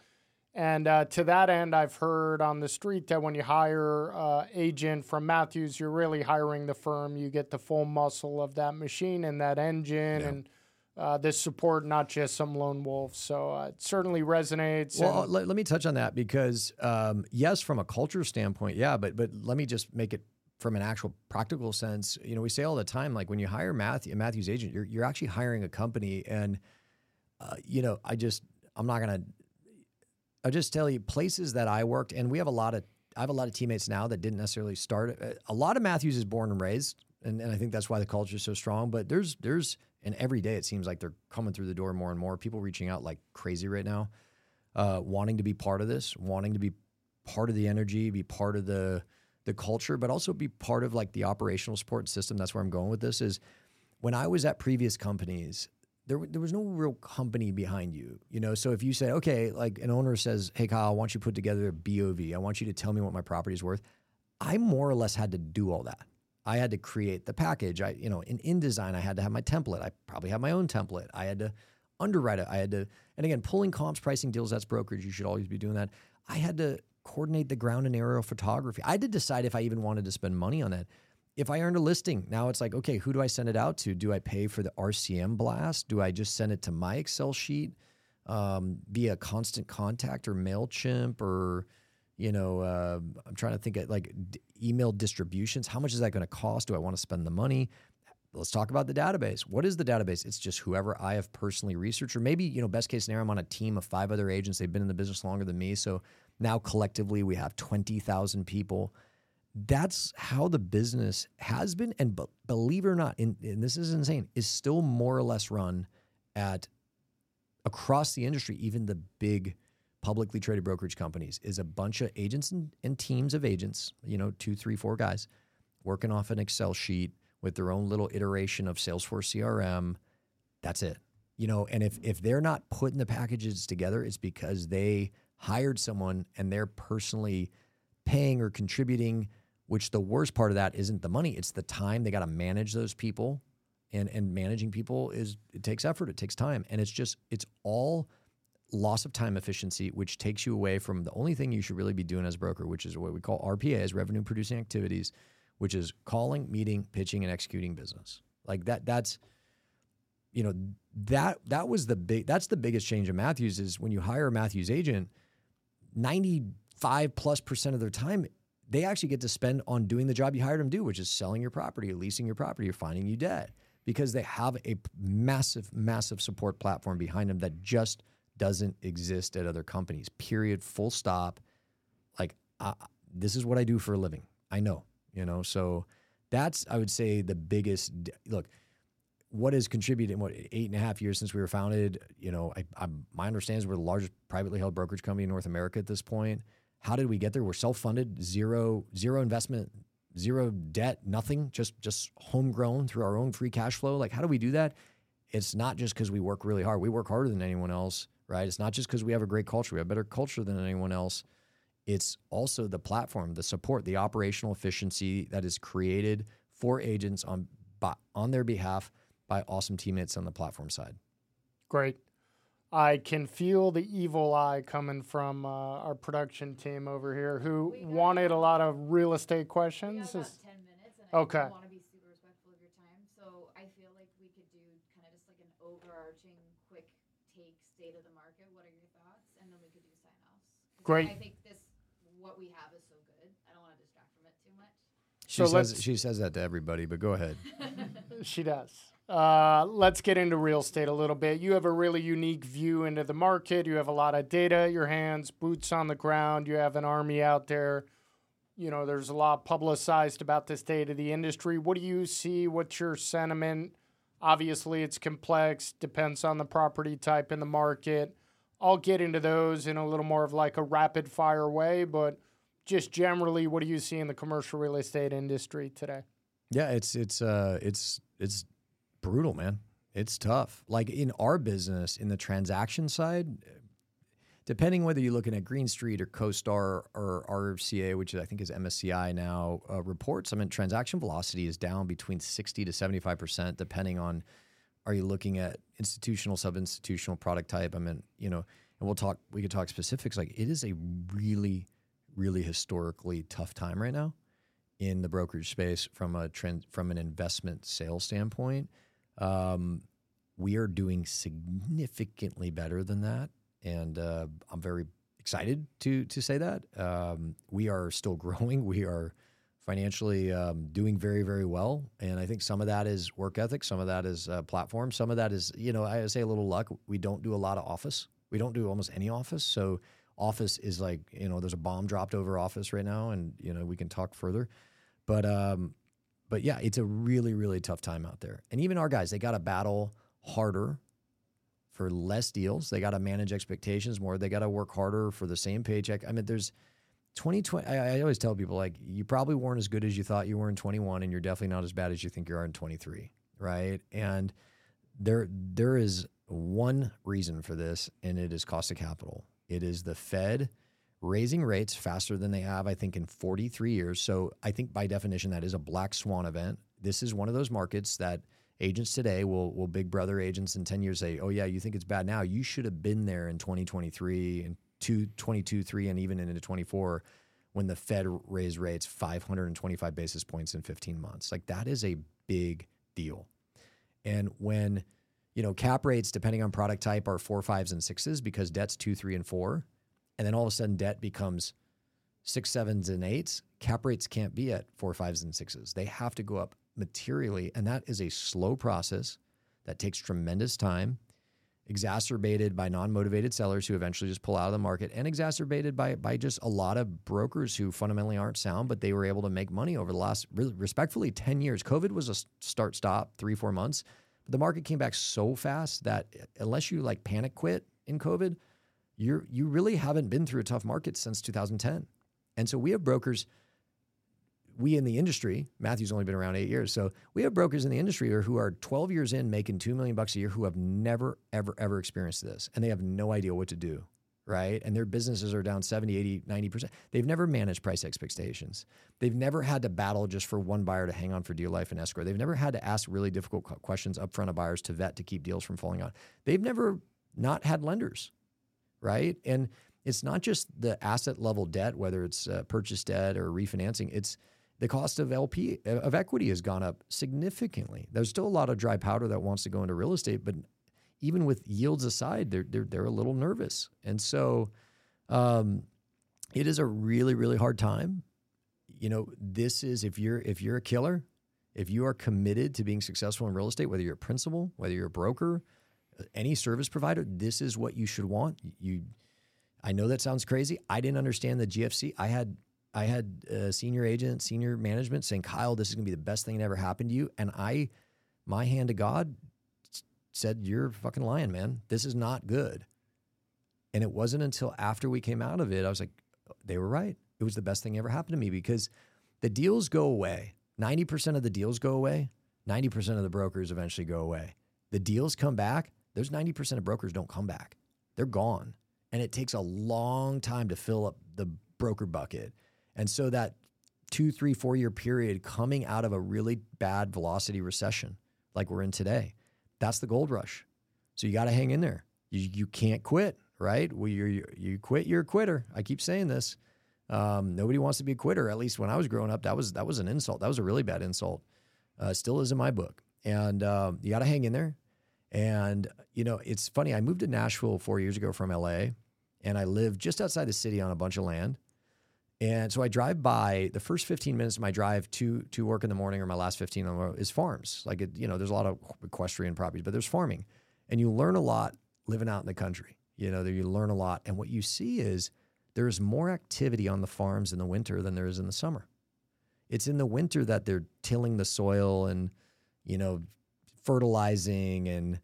and uh, to that end, I've heard on the street that when you hire an uh, agent from Matthews, you're really hiring the firm. You get the full muscle of that machine and that engine, yeah. and Uh, this support, not just some lone wolf. So uh, it certainly resonates. Well, and- let, let me touch on that because, um, yes, from a culture standpoint, yeah, but but let me just make it from an actual practical sense. You know, we say all the time, like when you hire Matthew, a Matthews agent, you're you're actually hiring a company. And, uh, you know, I just, I'm not going to, I'll just tell you places that I worked, and we have a lot of, I have a lot of teammates now that didn't necessarily start. A lot of Matthews is born and raised, and, and I think that's why the culture is so strong. But there's, there's, and every day it seems like they're coming through the door more and more. People reaching out like crazy right now, uh, wanting to be part of this, wanting to be part of the energy, be part of the the culture, but also be part of like the operational support system. That's where I'm going with this is when I was at previous companies, there, there was no real company behind you. You know, so if you say, okay, like an owner says, hey, Kyle, I want you to put together a B O V. I want you to tell me what my property is worth. I more or less had to do all that. I had to create the package. I, you know, in InDesign, I had to have my template. I probably have my own template. I had to underwrite it. I had to, and again, pulling comps, pricing deals, that's brokerage. You should always be doing that. I had to coordinate the ground and aerial photography. I had to decide if I even wanted to spend money on that. If I earned a listing, now it's like, okay, who do I send it out to? Do I pay for the R C M blast? Do I just send it to my Excel sheet um, via Constant Contact or MailChimp or... You know, uh, I'm trying to think of like d- email distributions. How much is that going to cost? Do I want to spend the money? Let's talk about the database. What is the database? It's just whoever I have personally researched, or maybe, you know, best case scenario, I'm on a team of five other agents. They've been in the business longer than me. So now collectively we have twenty thousand people. That's how the business has been. And b- believe it or not, and, and this is insane, is still more or less run at across the industry, even the big publicly traded brokerage companies, is a bunch of agents and, and teams of agents, you know, two, three, four guys working off an Excel sheet with their own little iteration of Salesforce C R M. That's it. You know, and if if they're not putting the packages together, it's because they hired someone and they're personally paying or contributing, which the worst part of that isn't the money, it's the time. They got to manage those people, and and managing people is, it takes effort, it takes time, and it's just, it's all loss of time efficiency, which takes you away from the only thing you should really be doing as a broker, which is what we call R P As, revenue producing activities, which is calling, meeting, pitching, and executing business. Like that, that's, you know, that, that was the big, that's the biggest change in Matthews is when you hire a Matthews agent, ninety-five plus percent of their time, they actually get to spend on doing the job you hired them to do, which is selling your property, leasing your property, or finding you debt, because they have a massive, massive support platform behind them that just doesn't exist at other companies, period, full stop. Like, I, this is what I do for a living. I know, you know, so that's, I would say, the biggest, look, what has contributed in what, eight and a half years since we were founded, you know, I, I, my understanding is we're the largest privately held brokerage company in North America at this point. How did we get there? We're self-funded, zero, zero investment, zero debt, nothing, just, just homegrown through our own free cash flow. Like, how do we do that? It's not just because we work really hard. We work harder than anyone else. Right? It's not just because we have a great culture. We have a better culture than anyone else. It's also the platform, the support, the operational efficiency that is created for agents on by, on their behalf by awesome teammates on the platform side. Great. I can feel the evil eye coming from uh, our production team over here, who got, wanted a lot of real estate questions. We got about ten minutes, and okay. I don't want to be super respectful of your time, so I feel like we could do kind of just like an overarching, quick take, state of the market. What are your thoughts? And then we could do sign-offs. Great. I think this, what we have is so good. I don't want to distract from it too much. She, so says, she says that to everybody, but go ahead. She does. Uh, let's get into real estate a little bit. You have a really unique view into the market. You have a lot of data at your hands, boots on the ground. You have an army out there. You know, there's a lot publicized about the state of the industry. What do you see? What's your sentiment? Obviously, it's complex, depends on the property type in the market. I'll get into those in a little more of like a rapid fire way, but just generally, what do you see in the commercial real estate industry today? Yeah, it's, it's, uh, it's, it's, brutal, man. It's tough. Like in our business, in the transaction side, depending whether you're looking at Green Street or CoStar or R F C A, which I think is M S C I now, uh, reports, I mean, transaction velocity is down between sixty to seventy-five percent, depending on, are you looking at institutional, sub-institutional product type? I mean, you know, and we'll talk, we could talk specifics. Like it is a really, really historically tough time right now in the brokerage space from a trend, from an investment sales standpoint. Um, we are doing significantly better than that, and uh, I'm very excited to to say that. Um, we are still growing. We are financially um, doing very, very well, and I think some of that is work ethic, some of that is uh, platform, some of that is, you know, I say a little luck. We don't do a lot of office. We don't do almost any office, so office is like, you know, there's a bomb dropped over office right now, and, you know, we can talk further, but um But yeah, it's a really, really tough time out there. And even our guys, they got to battle harder for less deals. They got to manage expectations more. They got to work harder for the same paycheck. I mean, there's twenty twenty. I, I always tell people, like, you probably weren't as good as you thought you were in twenty-one, and you're definitely not as bad as you think you are in twenty-three, right? And there, there is one reason for this, and it is cost of capital. It is the Fed raising rates faster than they have, I think, in forty-three years. So I think by definition, that is a black swan event. This is one of those markets that agents today will will big brother agents in ten years say, oh yeah, you think it's bad now. You should have been there in twenty twenty-three and twenty twenty-two, twenty-three, and even into twenty-four when the Fed raised rates five hundred twenty-five basis points in fifteen months. Like that is a big deal. And when, you know, cap rates, depending on product type, are four, fives, and sixes because debt's two, three, and four. And then all of a sudden debt becomes six, sevens, and eights. Cap rates can't be at four, fives, and sixes. They have to go up materially. And that is a slow process that takes tremendous time, exacerbated by non-motivated sellers who eventually just pull out of the market, and exacerbated by by just a lot of brokers who fundamentally aren't sound, but they were able to make money over the last, respectfully, ten years. COVID was a start-stop, three, four months. But the market came back so fast that unless you like panic quit in COVID, you you really haven't been through a tough market since two thousand ten. And so we have brokers, we in the industry, Matthew's only been around eight years, so we have brokers in the industry who are twelve years in making two million dollars a year who have never, ever, ever experienced this. And they have no idea what to do, right? And their businesses are down seventy, eighty, ninety percent. They've never managed price expectations. They've never had to battle just for one buyer to hang on for deal life and escrow. They've never had to ask really difficult questions up front of buyers to vet to keep deals from falling on. They've never not had lenders. Right. And it's not just the asset level debt, whether it's uh, purchase debt or refinancing, it's the cost of L P of equity has gone up significantly. There's still a lot of dry powder that wants to go into real estate, but even with yields aside, they're, they're, they're a little nervous. And so um, it is a really, really hard time. You know, this is, if you're, if you're a killer, if you are committed to being successful in real estate, whether you're a principal, whether you're a broker, any service provider, this is what you should want. You, I know that sounds crazy. I didn't understand the G F C. I had, I had a senior agent, senior management saying, Kyle, this is going to be the best thing that ever happened to you. And I, my hand to God said, you're fucking lying, man. This is not good. And it wasn't until after we came out of it, I was like, they were right. It was the best thing ever happened to me because the deals go away. ninety percent of the deals go away. ninety percent of the brokers eventually go away. The deals come back. There's ninety percent of brokers don't come back. They're gone. And it takes a long time to fill up the broker bucket. And so that two, three, four year period coming out of a really bad velocity recession like we're in today, that's the gold rush. So you got to hang in there. you, you can't quit, right? Well, you you quit, you're a quitter. I keep saying this. Um, nobody wants to be a quitter. At least when I was growing up, that was that was an insult. That was a really bad insult. Uh, still is in my book. And um, you got to hang in there. And, you know, it's funny. I moved to Nashville four years ago from L A, and I lived just outside the city on a bunch of land. And so I drive by the first fifteen minutes of my drive to to work in the morning, or my last fifteen in the morning, is farms. Like, it, you know, there's a lot of equestrian properties, but there's farming. And you learn a lot living out in the country. You know, you learn a lot. And what you see is there is more activity on the farms in the winter than there is in the summer. It's in the winter that they're tilling the soil and, you know, fertilizing and,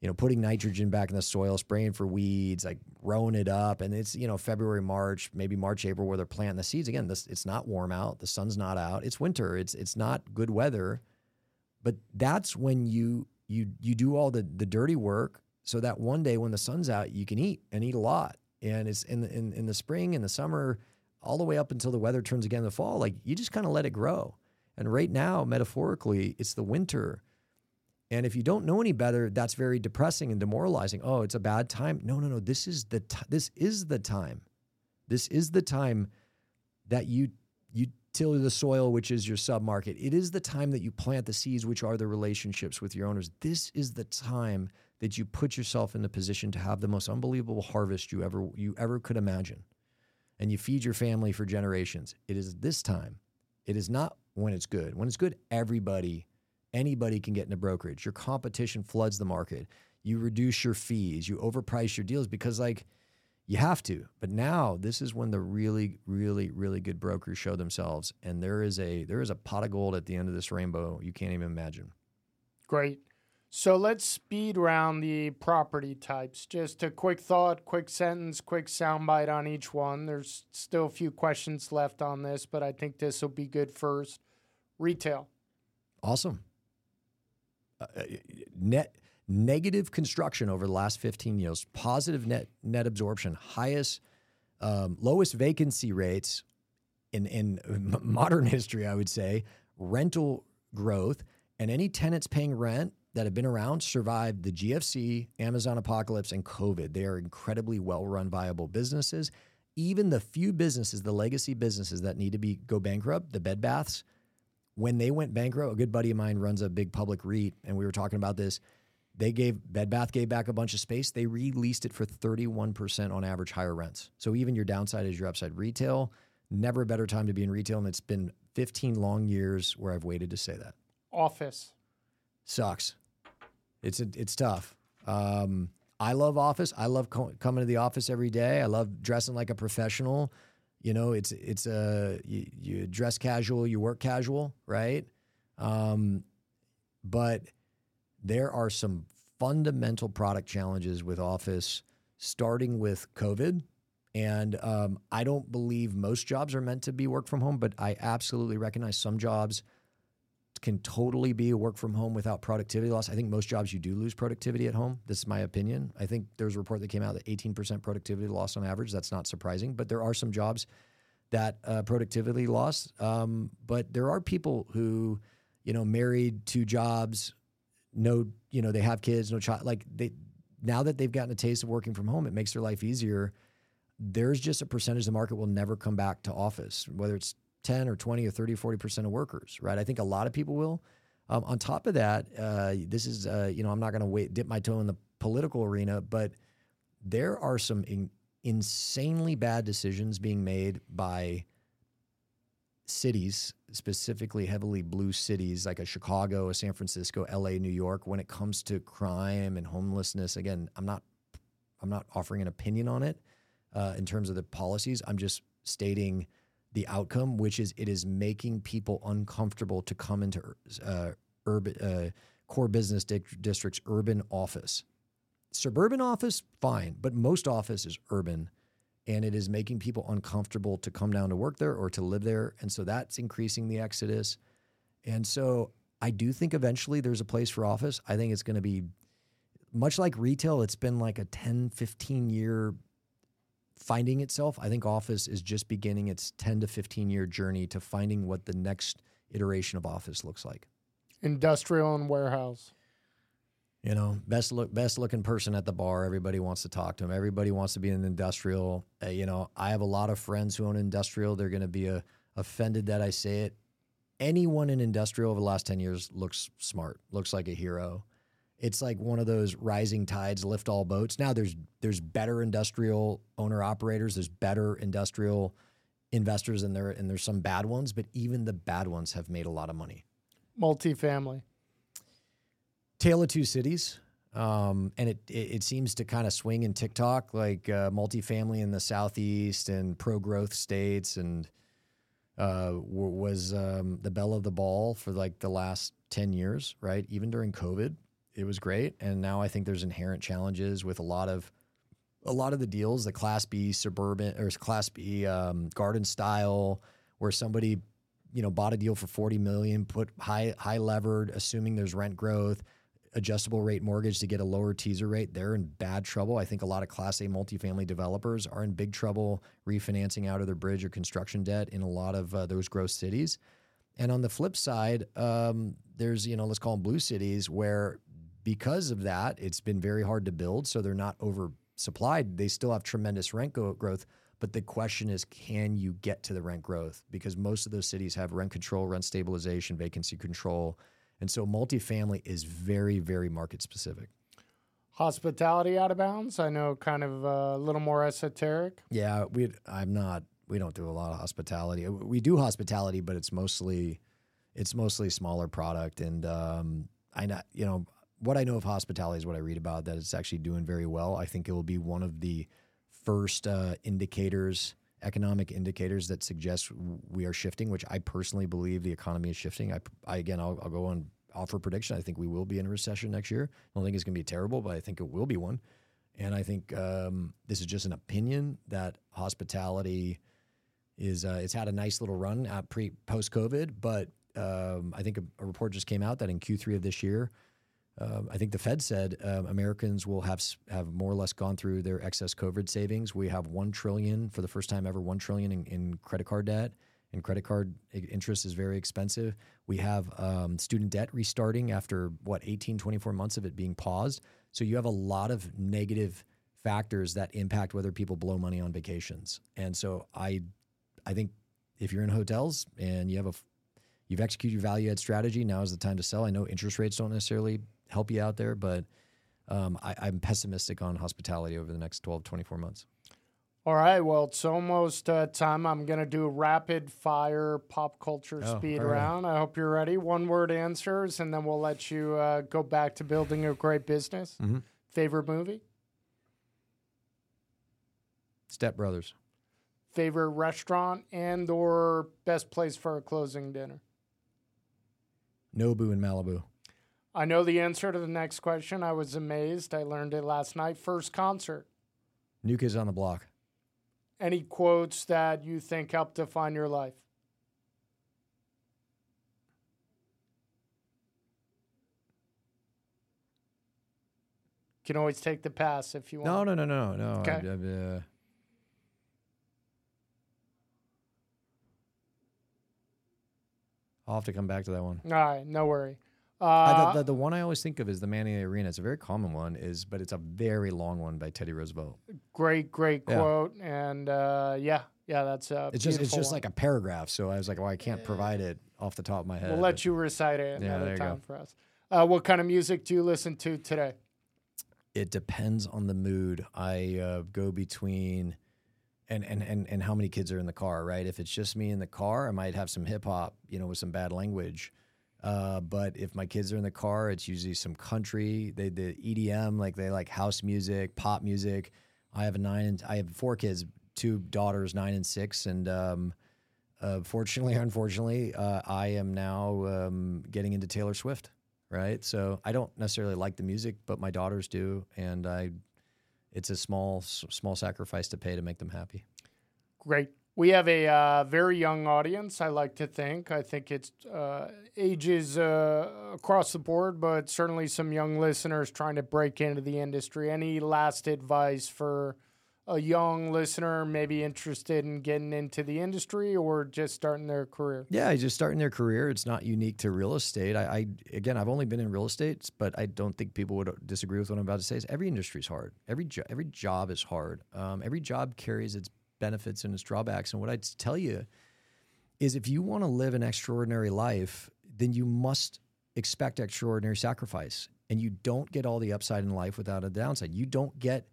you know, putting nitrogen back in the soil, spraying for weeds, like rowing it up. And it's, you know, February, March, maybe March, April, where they're planting the seeds. Again, this, it's not warm out. The sun's not out. It's winter. It's it's not good weather. But that's when you you you do all the the dirty work so that one day when the sun's out, you can eat and eat a lot. And it's in the, in, in the spring, in the summer, all the way up until the weather turns again in the fall. Like, you just kind of let it grow. And right now, metaphorically, it's the winter. And if you don't know any better, that's very depressing and demoralizing. Oh, it's a bad time. No, no, no. This is the t- this is the time. This is the time that you you till the soil, which is your submarket. It is the time that you plant the seeds, which are the relationships with your owners. This is the time that you put yourself in the position to have the most unbelievable harvest you ever you ever could imagine, and you feed your family for generations. It is this time. It is not when it's good. When it's good, everybody. Anybody can get into brokerage. Your competition floods the market. You reduce your fees. You overprice your deals because, like, you have to. But now this is when the really, really, really good brokers show themselves. And there is a there is a pot of gold at the end of this rainbow you can't even imagine. Great. So let's speed round the property types. Just a quick thought, quick sentence, quick soundbite on each one. There's still a few questions left on this, but I think this will be good first. Retail. Awesome. Uh, net negative construction over the last fifteen years, positive net net absorption, highest, um, lowest vacancy rates in, in modern history, I would say, rental growth, and any tenants paying rent that have been around survived the G F C, Amazon apocalypse, and COVID. They are incredibly well-run, viable businesses. Even the few businesses, the legacy businesses that need to be go bankrupt, the Bed Baths, when they went bankrupt, a good buddy of mine runs a big public REIT, and we were talking about this. They gave Bed Bath gave back a bunch of space. They released it for thirty-one percent on average higher rents. So even your downside is your upside. Retail, never a better time to be in retail, and it's been fifteen long years where I've waited to say that. Office sucks. It's a, it's tough. Um, I love office. I love co- coming to the office every day. I love dressing like a professional. You know, it's it's a you, you dress casual, you work casual, right? Um, but there are some fundamental product challenges with office, starting with COVID. And um, I don't believe most jobs are meant to be work from home, but I absolutely recognize some jobs can totally be a work from home without productivity loss. I think most jobs you do lose productivity at home. This is my opinion. I think there's a report that came out that eighteen percent productivity loss on average. That's not surprising, but there are some jobs that uh, productivity loss. Um, but there are people who, you know, married two jobs, no, you know, they have kids, no child. Like they, now that they've gotten a taste of working from home, it makes their life easier. There's just a percentage of the market will never come back to office, whether it's ten or twenty or thirty, forty percent of workers, right? I think a lot of people will. Um, on top of that, uh, this is, uh, you know, I'm not going to wait, dip my toe in the political arena, but there are some in, insanely bad decisions being made by cities, specifically heavily blue cities like a Chicago, a San Francisco, L A, New York, when it comes to crime and homelessness. Again, I'm not, I'm not offering an opinion on it uh, in terms of the policies. I'm just stating the outcome, which is it is making people uncomfortable to come into uh, urban uh, core business di- districts, urban office. Suburban office, fine, but most office is urban, and it is making people uncomfortable to come down to work there or to live there, and so that's increasing the exodus. And so I do think eventually there's a place for office. I think it's going to be, much like retail, it's been like a ten, fifteen-year finding itself. I think office is just beginning its ten to fifteen year journey to finding what the next iteration of office looks like. Industrial and warehouse. You know, best look, best looking person at the bar. Everybody wants to talk to him. Everybody wants to be in industrial. Uh, you know, I have a lot of friends who own industrial. They're going to be a, offended that I say it. Anyone in industrial over the last ten years looks smart, looks like a hero. It's like one of those rising tides lift all boats. Now there's there's better industrial owner operators. There's better industrial investors, and there and there's some bad ones. But even the bad ones have made a lot of money. Multifamily. Tale of two cities, um, and it, it it seems to kind of swing in TikTok, like uh, multifamily in the Southeast and pro-growth states, and uh, w- was um, the belle of the ball for like the last ten years, right? Even during COVID, it was great, and now I think there's inherent challenges with a lot of a lot of the deals, the Class B suburban or Class B um, garden style, where somebody you know bought a deal for forty million dollars, put high high levered, assuming there's rent growth. Adjustable rate mortgage to get a lower teaser rate, they're in bad trouble. I think a lot of Class A multifamily developers are in big trouble refinancing out of their bridge or construction debt in a lot of uh, those growth cities. And on the flip side, um, there's, you know, let's call them blue cities where because of that, it's been very hard to build. So they're not oversupplied. They still have tremendous rent go- growth. But the question is, can you get to the rent growth? Because most of those cities have rent control, rent stabilization, vacancy control. And so multifamily is very, very market specific. Hospitality out of bounds. I know, kind of a little more esoteric. Yeah, we. I'm not. We don't do a lot of hospitality. We do hospitality, but it's mostly, it's mostly smaller product. And um, I not, you know, what I know of hospitality is what I read about. That it's actually doing very well. I think it will be one of the first uh, indicators. Economic indicators that suggest we are shifting, which I personally believe the economy is shifting. I, I again, I'll, I'll go and offer prediction. I think we will be in a recession next year. I don't think it's going to be terrible, but I think it will be one. And I think um, this is just an opinion that hospitality is. Uh, it's had a nice little run at pre post COVID, but um, I think a, a report just came out that in Q three of this year. Um, I think the Fed said um, Americans will have have more or less gone through their excess COVID savings. We have one trillion for the first time ever, one trillion in, in credit card debt, and credit card interest is very expensive. We have um, student debt restarting after what eighteen, twenty-four months of it being paused. So you have a lot of negative factors that impact whether people blow money on vacations. And so I, I think if you're in hotels and you have a, you've executed your value add strategy, now is the time to sell. I know interest rates don't necessarily help you out there, but um, I, I'm pessimistic on hospitality over the next twelve, twenty-four months. All right. Well, it's almost uh, time. I'm going to do a rapid fire pop culture oh, speed round. Right. I hope you're ready. One word answers, and then we'll let you uh, go back to building a great business. Mm-hmm. Favorite movie? Step Brothers. Favorite restaurant and or best place for a closing dinner? Nobu in Malibu. I know the answer to the next question. I was amazed. I learned it last night. First concert. New Kids on the Block. Any quotes that you think helped define your life? You can always take the pass if you want. No, no, no, no, no. Okay. I, I, uh... I'll have to come back to that one. All right. No worry. Uh, uh, the, the, the one I always think of is The Man in the Arena. It's a very common one, is but it's a very long one by Teddy Roosevelt. Great, great yeah. quote, and uh, yeah, yeah, that's a it's just it's just one. Like a paragraph. So I was like, well, I can't yeah. provide it off the top of my head. We'll let but, you recite it another yeah, time for us. Uh, what kind of music do you listen to today? It depends on the mood. I uh, go between and, and and and how many kids are in the car, right? If it's just me in the car, I might have some hip hop, you know, with some bad language. Uh, but if my kids are in the car, it's usually some country. They the E D M, like they like house music, pop music. I have a nine and I have four kids, two daughters, nine and six, and um, uh, fortunately, unfortunately, uh, I am now um, getting into Taylor Swift, right? So I don't necessarily like the music, but my daughters do, and I, it's a small small sacrifice to pay to make them happy. Great. We have a uh, very young audience, I like to think. I think it's uh, ages uh, across the board, but certainly some young listeners trying to break into the industry. Any last advice for a young listener maybe interested in getting into the industry or just starting their career? Yeah, just starting their career. It's not unique to real estate. I, I again, I've only been in real estate, but I don't think people would disagree with what I'm about to say. Is every industry is hard. Every jo- every job is hard. Um, every job carries its benefits and its drawbacks. And what I'd tell you is, if you want to live an extraordinary life, then you must expect extraordinary sacrifice. And you don't get all the upside in life without a downside. You don't get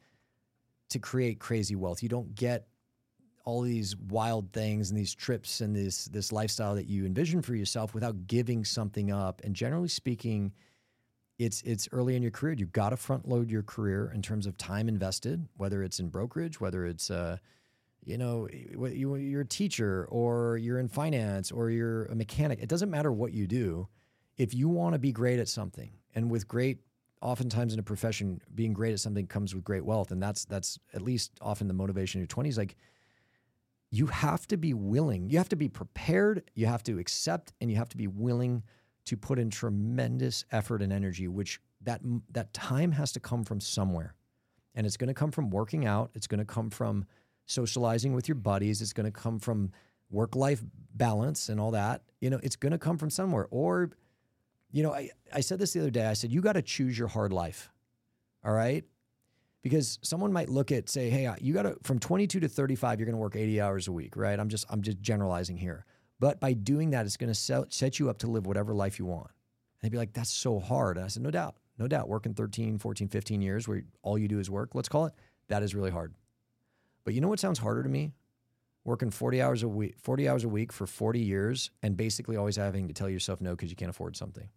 to create crazy wealth. You don't get all these wild things and these trips and this this lifestyle that you envision for yourself without giving something up. And generally speaking, it's it's early in your career. You've got to front load your career in terms of time invested, whether it's in brokerage, whether it's uh, you know, you're a teacher or you're in finance or you're a mechanic. It doesn't matter what you do. If you want to be great at something, and with great, oftentimes in a profession, being great at something comes with great wealth. And that's that's at least often the motivation in your twenties. Like, you have to be willing, you have to be prepared, you have to accept, and you have to be willing to put in tremendous effort and energy, which that that time has to come from somewhere. And it's going to come from working out. It's going to come from socializing with your buddies. It's going to come from work-life balance and all that. You know, it's going to come from somewhere. Or, you know, I, I said this the other day. I said, you got to choose your hard life, all right? Because someone might look at, say, hey, you got to, from twenty-two to thirty-five, you're going to work eighty hours a week, right? I'm just I'm just generalizing here. But by doing that, it's going to set you up to live whatever life you want. And they'd be like, that's so hard. And I said, no doubt, no doubt. Working thirteen, fourteen, fifteen years where all you do is work, let's call it, that is really hard. But you know what sounds harder to me? Working forty hours a week, forty hours a week for forty years and basically always having to tell yourself no because you can't afford something.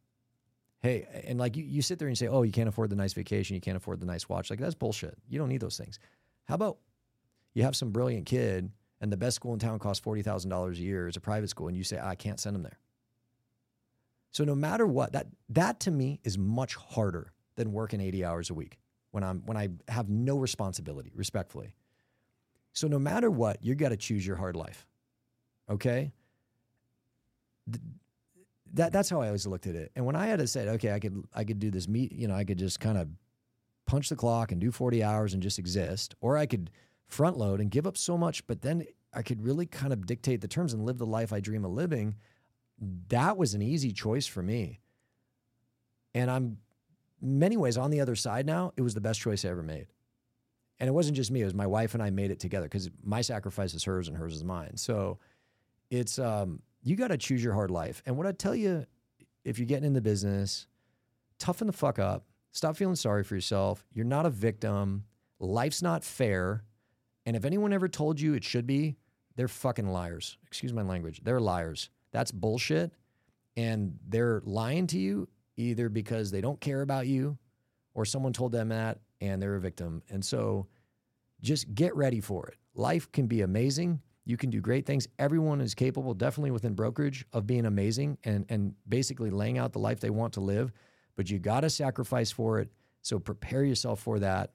Hey, and like you, you sit there and say, oh, you can't afford the nice vacation. You can't afford the nice watch. Like, that's bullshit. You don't need those things. How about you have some brilliant kid and the best school in town costs forty thousand dollars a year. It's a private school. And you say, I can't send him there. So no matter what, that that to me is much harder than working eighty hours a week when I'm when I have no responsibility, respectfully. So no matter what, you got to choose your hard life. Okay? Th- that that's how I always looked at it. And when I had to say, okay, I could I could do this meet, you know, I could just kind of punch the clock and do forty hours and just exist, or I could front load and give up so much, but then I could really kind of dictate the terms and live the life I dream of living. That was an easy choice for me. And I'm in many ways on the other side now. It was the best choice I ever made. And it wasn't just me. It was my wife and I made it together because my sacrifice is hers and hers is mine. So it's, um, you got to choose your hard life. And what I tell you, if you're getting in the business, toughen the fuck up. Stop feeling sorry for yourself. You're not a victim. Life's not fair. And if anyone ever told you it should be, they're fucking liars. Excuse my language. They're liars. That's bullshit. And they're lying to you either because they don't care about you or someone told them that and they're a victim. And so just get ready for it. Life can be amazing. You can do great things. Everyone is capable, definitely within brokerage, of being amazing and, and basically laying out the life they want to live. But you got to sacrifice for it. So prepare yourself for that,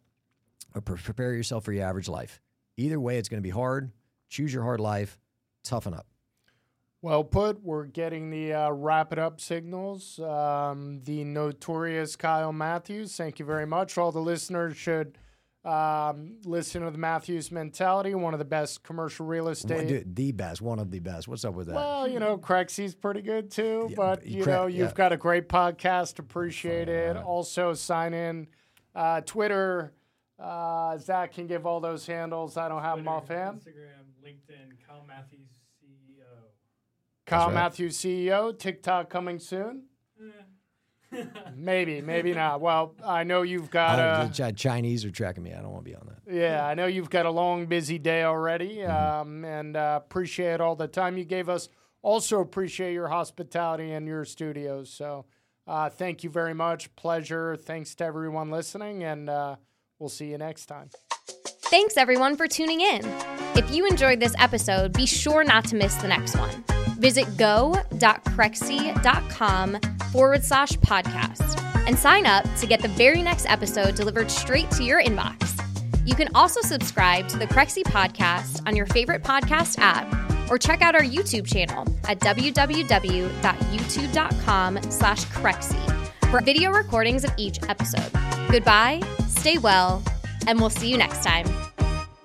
or pre- prepare yourself for your average life. Either way, it's going to be hard. Choose your hard life. Toughen up. Well put. We're getting the uh, wrap-it-up signals. Um, the notorious Kyle Matthews, thank you very much. All the listeners should um, listen to the Matthews Mentality, one of the best commercial real estate. Dude, the best, one of the best. What's up with that? Well, you know, Crexi's pretty good, too. Yeah, but, you Cre- know, you've yeah. got a great podcast. Appreciate it. Right. Also, sign in. Uh, Twitter, uh, Zach can give all those handles. I don't have Twitter, them offhand. Instagram, LinkedIn, Kyle Matthews. Kyle right. Matthews, C E O. TikTok coming soon? Yeah. maybe, maybe not. Well, I know you've got a... The Chinese are tracking me. I don't want to be on that. Yeah, I know you've got a long, busy day already, mm-hmm. um, and uh, appreciate all the time you gave us. Also appreciate your hospitality and your studios. So uh, thank you very much. Pleasure. Thanks to everyone listening, and uh, we'll see you next time. Thanks, everyone, for tuning in. If you enjoyed this episode, be sure not to miss the next one. Visit go.crexi.com forward slash podcast and sign up to get the very next episode delivered straight to your inbox. You can also subscribe to the Crexi podcast on your favorite podcast app or check out our YouTube channel at www.youtube.com slash Crexi for video recordings of each episode. Goodbye, stay well, and we'll see you next time.